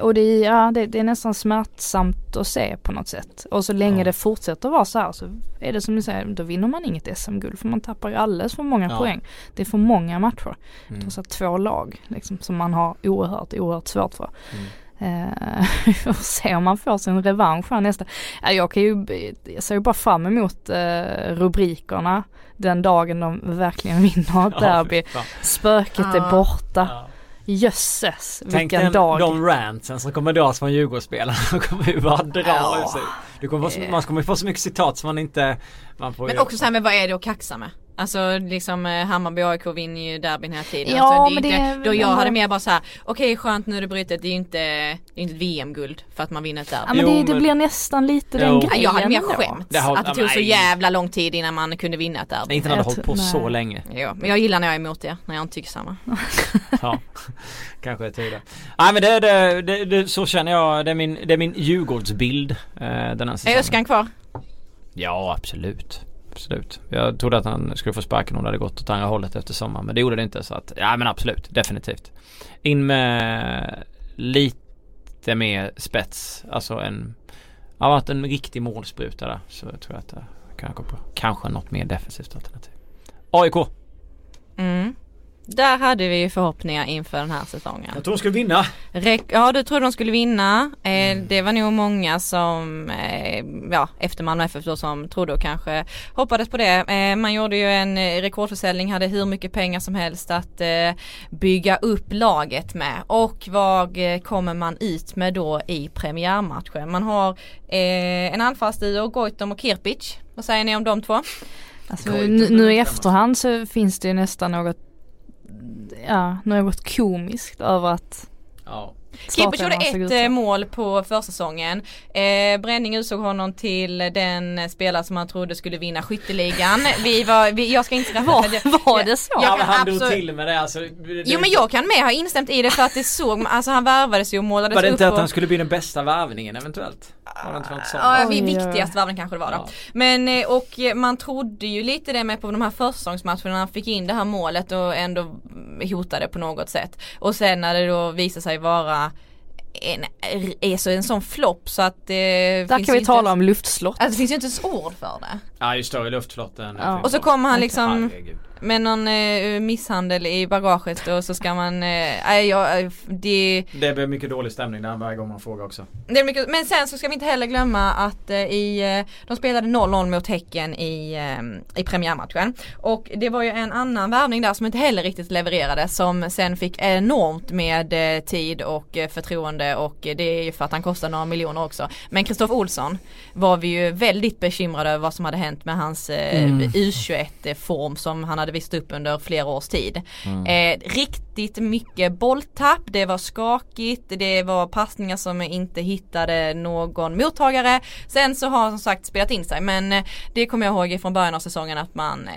Och det är nästan smärtsamt att se på något sätt. Och så länge det fortsätter vara så här, så är det som ni säger, då vinner man inget SM-guld. För man tappar ju alldeles för många poäng. Det är för många matcher. Det är så här två lag liksom, som man har oerhört svårt för. Och se om man får sin revansch här nästa. Jag ser ju bara fram emot rubrikerna den dagen de verkligen vinner ett derby. Spöket är borta. Jösses, vilken dag. De rantsen som kommer dras från Djurgårdsspelarna, de kommer ju bara dra sig. Man kommer ju få så mycket citat som man inte... Man får. Men också så här med, vad är det att kaxa med? Alltså liksom Hammarby AIK vinner ju derbyn här tiden. Ja, alltså, det är inte, då jag hade mer bara så här, okej, skönt nu är det brytet, det är inte ett VM-guld för att man vinner ett derby. Ja, men det blir nästan lite den grejen. Jag hade mer skämt att det tog så jävla lång tid innan man kunde vinna ett derby. Det är inte när det hållit på så länge. Ja, men jag gillar när jag är emot det, när jag inte tycker samma. Ja, kanske är tydligt. Nej, men det så känner jag, det är min Djurgårdsbild den här säsongen. Är Öskan kvar? Ja, absolut. Absolut. Jag trodde att han skulle få sparken om det hade gått åt andra hållet efter sommaren, men det gjorde det inte, så att, ja men absolut, definitivt. In med lite mer spets, alltså en riktig målspruta där, så jag tror att det kan gå på kanske något mer defensivt alternativ. AIK! Där hade vi ju förhoppningar inför den här säsongen. Jag tror de skulle vinna. Du trodde de skulle vinna. Det var nog många som efter Malmö FF då, som trodde och kanske hoppades på det. Man gjorde ju en rekordförsäljning, hade hur mycket pengar som helst att bygga upp laget med. Och vad kommer man ut med då i premiärmatchen? Man har en anfallsduo, Goitom och Kirpic. Vad säger ni om de två? Alltså, nu i efterhand så finns det ju nästan något komiskt över att Kippert gjorde ett mål på försäsongen. Bränning utsåg honom till den spelare som man trodde skulle vinna skytteligan. Jag ska inte rätta det. Var det så? Han drog till med det, alltså, det. Jo, men jag kan med ha instämt i det, för att det såg, alltså han värvades ju och målades upp. Var det inte att han skulle bli den bästa värvningen eventuellt? Viktigast värvning kanske det var då. Men och man trodde ju lite det med på de här försäsongsmatcherna, när han fick in det här målet och ändå hotade på något sätt. Och sen när det då visade sig vara en sån flopp, så att där kan vi inte tala om luftslott. Alltså, det finns ju inte ens ord för det. Ja, ju större luftslott än och så kommer han liksom med någon misshandel i bagaget, och så ska man det blir mycket dålig stämning där varje gång man frågar också. Det är mycket, men sen så ska vi inte heller glömma att de spelade 0-0 mot Häcken i premiärmatchen, och det var ju en annan värvning där som inte heller riktigt levererade, som sen fick enormt med tid och förtroende, och det är ju för att han kostar några miljoner också. Men Kristoffer Olsson var vi ju väldigt bekymrade över vad som hade hänt med hans U21-form som han hade visst upp under flera års tid. Riktigt mycket bolltapp, det var skakigt, det var passningar som inte hittade någon mottagare. Sen så har han som sagt spelat in sig, men det kommer jag ihåg från början av säsongen att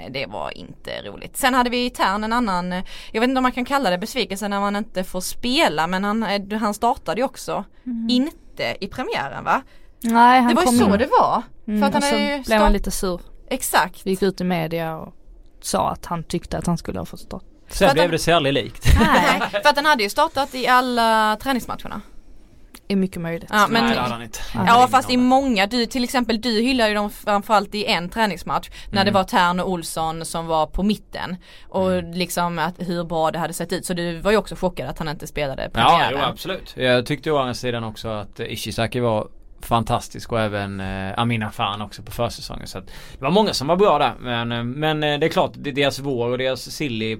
det var inte roligt. Sen hade vi i Tern en annan, jag vet inte om man kan kalla det besvikelse när man inte får spela, men han startade ju också inte i premiären, va? Nej, han det var ju så in. Det var. För att han så blev han lite sur. Exakt. Vi gick ut i media och sa att han tyckte att han skulle ha förstått. Så blev det särskilt likt. Nej, för att han hade ju startat i alla träningsmatcherna. Är mycket möjligt. Ja, men nej, det hade han inte. Ja, fast i många. Till exempel hyllar ju dem framförallt i en träningsmatch när det var Tern och Olsson som var på mitten. Och liksom att hur bra det hade sett ut. Så du var ju också chockad att han inte spelade premiären. Ja, absolut. Jag tyckte å andra sidan också att Ishizaki var fantastisk, och även Amina Fan också på försäsongen, så att det var många som var bra där, men det är klart, det är deras vår och deras silly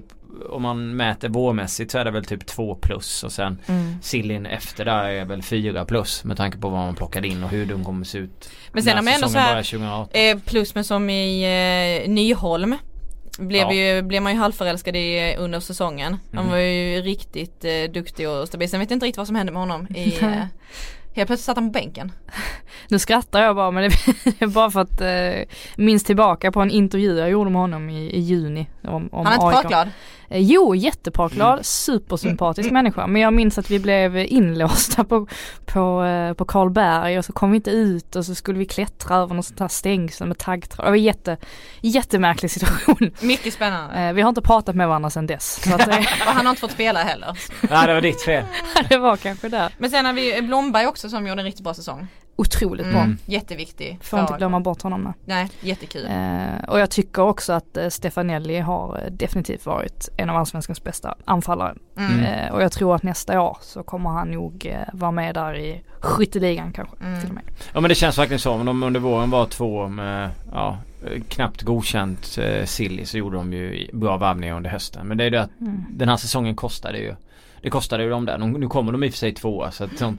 om man mäter vårmässigt så är det väl typ 2+, och sen Sillin efter där är väl 4+ med tanke på vad man plockade in och hur de kommer se ut. Men sen har man ändå så här plus med som i Nyholm blev man ju halvförälskad i under säsongen. Han var ju riktigt duktig och stabil. Sen vet jag inte riktigt vad som hände med honom i helt plötsligt satt han på bänken. Nu skrattar jag bara, men det är bara för att minns tillbaka på en intervju jag gjorde med honom i juni. Om han är inte parklad? Jo, jätteparklad. Supersympatisk människa. Men jag minns att vi blev inlåsta på Karlberg och så kom vi inte ut och så skulle vi klättra över någon sån här stängsel med taggtråd. Det var en jättemärklig situation. Mycket spännande. Vi har inte pratat med varandra sedan dess. Så att, och han har inte fått spela heller. Nej, det var ditt fel. Det var kanske där. Men sen har vi Blomberg också som gjorde en riktigt bra säsong. Otroligt bra. Jätteviktig. Får inte glömma bort honom med. Nej, jättekul. Och jag tycker också att Stefanelli har definitivt varit en av allsvenskans bästa anfallare. Och jag tror att nästa år så kommer han nog vara med där i skytteligan kanske till och med. Ja, men det känns verkligen så. Men de under våren var två med, knappt godkänt silly, så gjorde de ju bra värvningar under hösten. Men det är det att den här säsongen kostade ju. Det kostade ju dem där. Nu kommer de i och för sig 2 år, så att de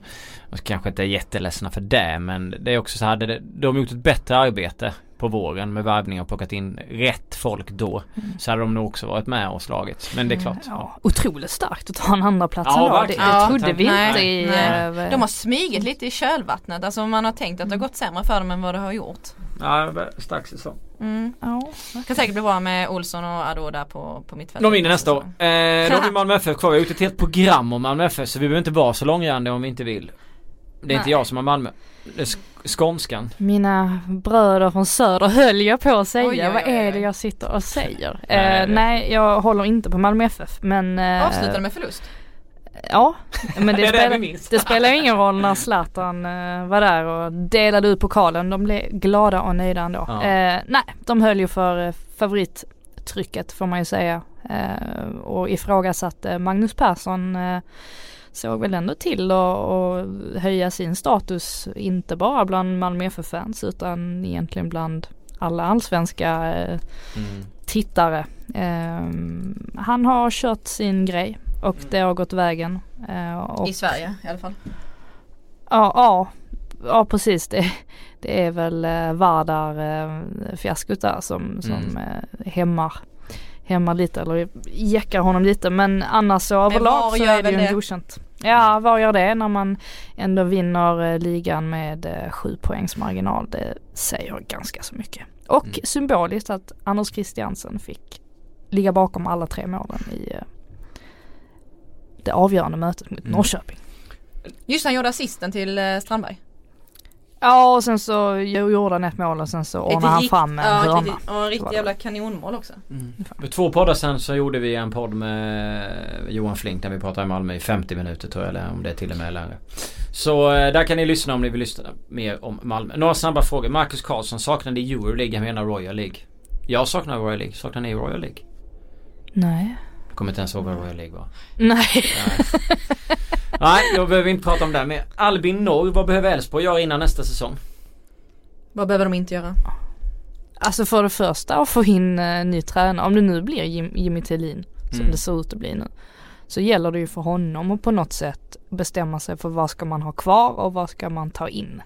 kanske inte är jätteledsna för det, men det är också så här, de har gjort ett bättre arbete på våren med värvningar och plockat in rätt folk då, så hade de nog också varit med och slagit, men det är klart. Ja. Otroligt starkt att ta en andra plats då. Det trodde vi inte. De har smygit lite i kölvattnet, alltså man har tänkt att det har gått sämre för dem än vad det har gjort. Ja, stark säsong. Kan säkert bli bra med Olsson och Ado där på mittfältet. De vinner nästa år. Då blir Malmö FF kvar. Vi har gjort ett helt program om Malmö FF, så vi behöver inte vara så långrandiga om vi inte vill. Det är inte jag som är Malmö. Det är skånskan. Mina bröder från söder höll jag på att säga. Oj. Vad är det jag sitter och säger? Nej, jag håller inte på Malmö FF. Men, avslutade med förlust. Ja, men det spelar ju ingen roll när Zlatan var där och delade ut pokalen. De blev glada och nöjda ändå. Ja. Nej, de höll ju för favorittrycket får man ju säga. Och ifrågasatte Magnus Persson såg väl ändå till att höja sin status inte bara bland Malmö FF-fans utan egentligen bland alla allsvenska tittare. Han har kört sin grej. Och det har gått vägen. Och i Sverige i alla fall. Ja, precis. Det är väl Vardar-fiaskot där som hämmar lite eller jäckar honom lite. Men annars så överlag så är det ju en godkänt. Ja, vad gör det när man ändå vinner ligan med 7 poängs marginal? Det säger ganska så mycket. Och symboliskt att Anders Christiansen fick ligga bakom alla 3 målen i det avgörande mötet mot Norrköping. Just han gjorde assisten till Strandberg. Ja, och sen så gjorde han ett mål och sen så ordnade han fram en hörna. Ja, en riktigt jävla kanonmål också. För 2 poddar sen så gjorde vi en podd med Johan Flink där vi pratade i Malmö i 50 minuter tror jag, eller om det är till och med längre. Så där kan ni lyssna om ni vill lyssna mer om Malmö. Några snabba frågor. Marcus Karlsson, saknade Euroleague, jag menar Royal League. Jag saknar Royal League. Saknar ni Royal League? Nej. Kommer inte ens ihåg vad Royal League var. Nej, då behöver vi inte prata om det här. Men Albin Norr, vad behöver Älvsborg göra innan nästa säsong? Vad behöver de inte göra? Alltså för det första att få in ny tränare. Om det nu blir Jimmy Thelin som det ser ut att bli nu, så gäller det ju för honom att på något sätt bestämma sig för vad ska man ha kvar och vad ska man ta in.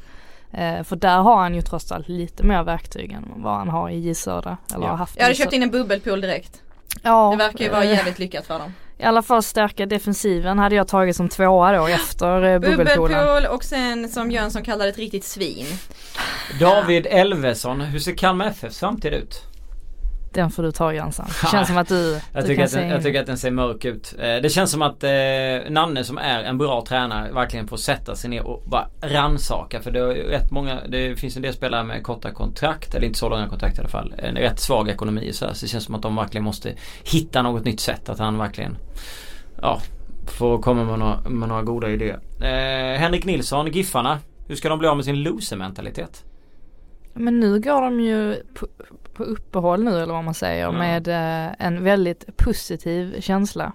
För där har han ju trots allt lite mer verktyg än vad han har i J Södra. Jag hade köpt in en bubbelpool direkt. Ja, det verkar ju vara jävligt lyckat för dem. I alla fall stärka defensiven hade jag tagit som 2:a då efter bubbelpool. Och sen som Jönsson kallar ett riktigt svin. David Elvesson, hur ser Kalmar FF samtidigt ut? Den får du ta, Jönsson. Det känns som att jag tycker att den ser mörk ut. Det känns som att Nanne som är en bra tränare verkligen får sätta sig ner och bara ransaka. För det är rätt många, det finns en del spelare med korta kontrakt, eller inte så långa kontrakt i alla fall. En rätt svag ekonomi så här. Så det känns som att de verkligen måste hitta något nytt sätt. Att han verkligen får komma med några goda idéer. Henrik Nilsson, Giffarna. Hur ska de bli av med sin loser-mentalitet? Men nu går de ju på uppehåll nu eller vad man säger med en väldigt positiv känsla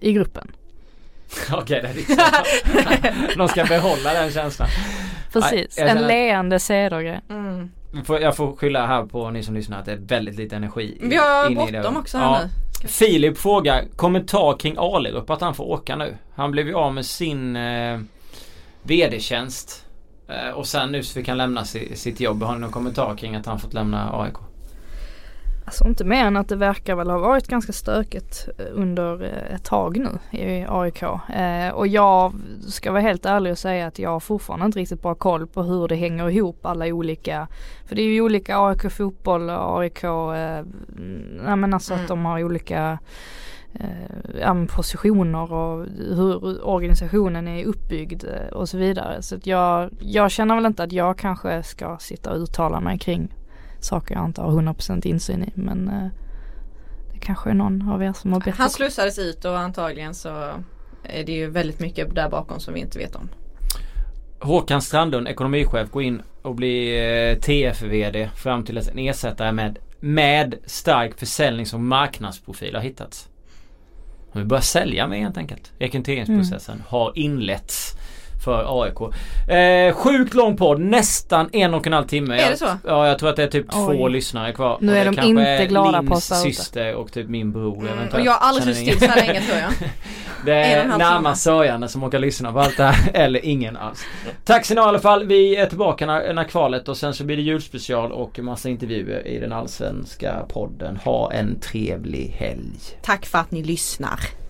i gruppen. Okej, det är riktigt. De ska behålla den känslan. Precis, en leende seger. Jag får skylla här på ni som lyssnar att det är väldigt lite energi. Vi har bråttom också här nu. Filip frågar kommentar kring Alerup att han får åka nu. Han blev ju av med sin vd-tjänst och sen nu så fick han lämna sitt jobb. Har ni någon kommentar kring att han fått lämna AIK? Alltså inte mer än att det verkar väl ha varit ganska stökigt under ett tag nu i AIK. Och jag ska vara helt ärlig och säga att jag har fortfarande inte riktigt bra koll på hur det hänger ihop alla olika... För det är ju olika AIK-fotboll och AIK... men alltså att de har olika positioner och hur organisationen är uppbyggd och så vidare. Så att jag känner väl inte att jag kanske ska sitta och uttala mig kring... saker jag inte har 100% insyn i, men det kanske är någon av er som har bett. Han slussades ut och antagligen så är det ju väldigt mycket där bakom som vi inte vet om. Håkan Strandlund, ekonomichef, går in och blir TF-vd fram till att en ersättare med stark försäljning som marknadsprofil har hittats. Vi börjar sälja med helt enkelt. Rekonteringsprocessen har inletts för AIK. Sjukt lång podd, nästan 1,5 timme. Är det så? Ja, jag tror att det är typ 2 lyssnare kvar. Nu är de inte glada på oss. Syster och typ min bror. Och jag har aldrig suttit så länge, tror jag. Det är närmast sörjande som åker lyssna på allt det här. Eller ingen alls. Tack så i alla fall. Vi är tillbaka när kvalet och sen så blir det julspecial och massa intervjuer i den allsvenska podden. Ha en trevlig helg. Tack för att ni lyssnar.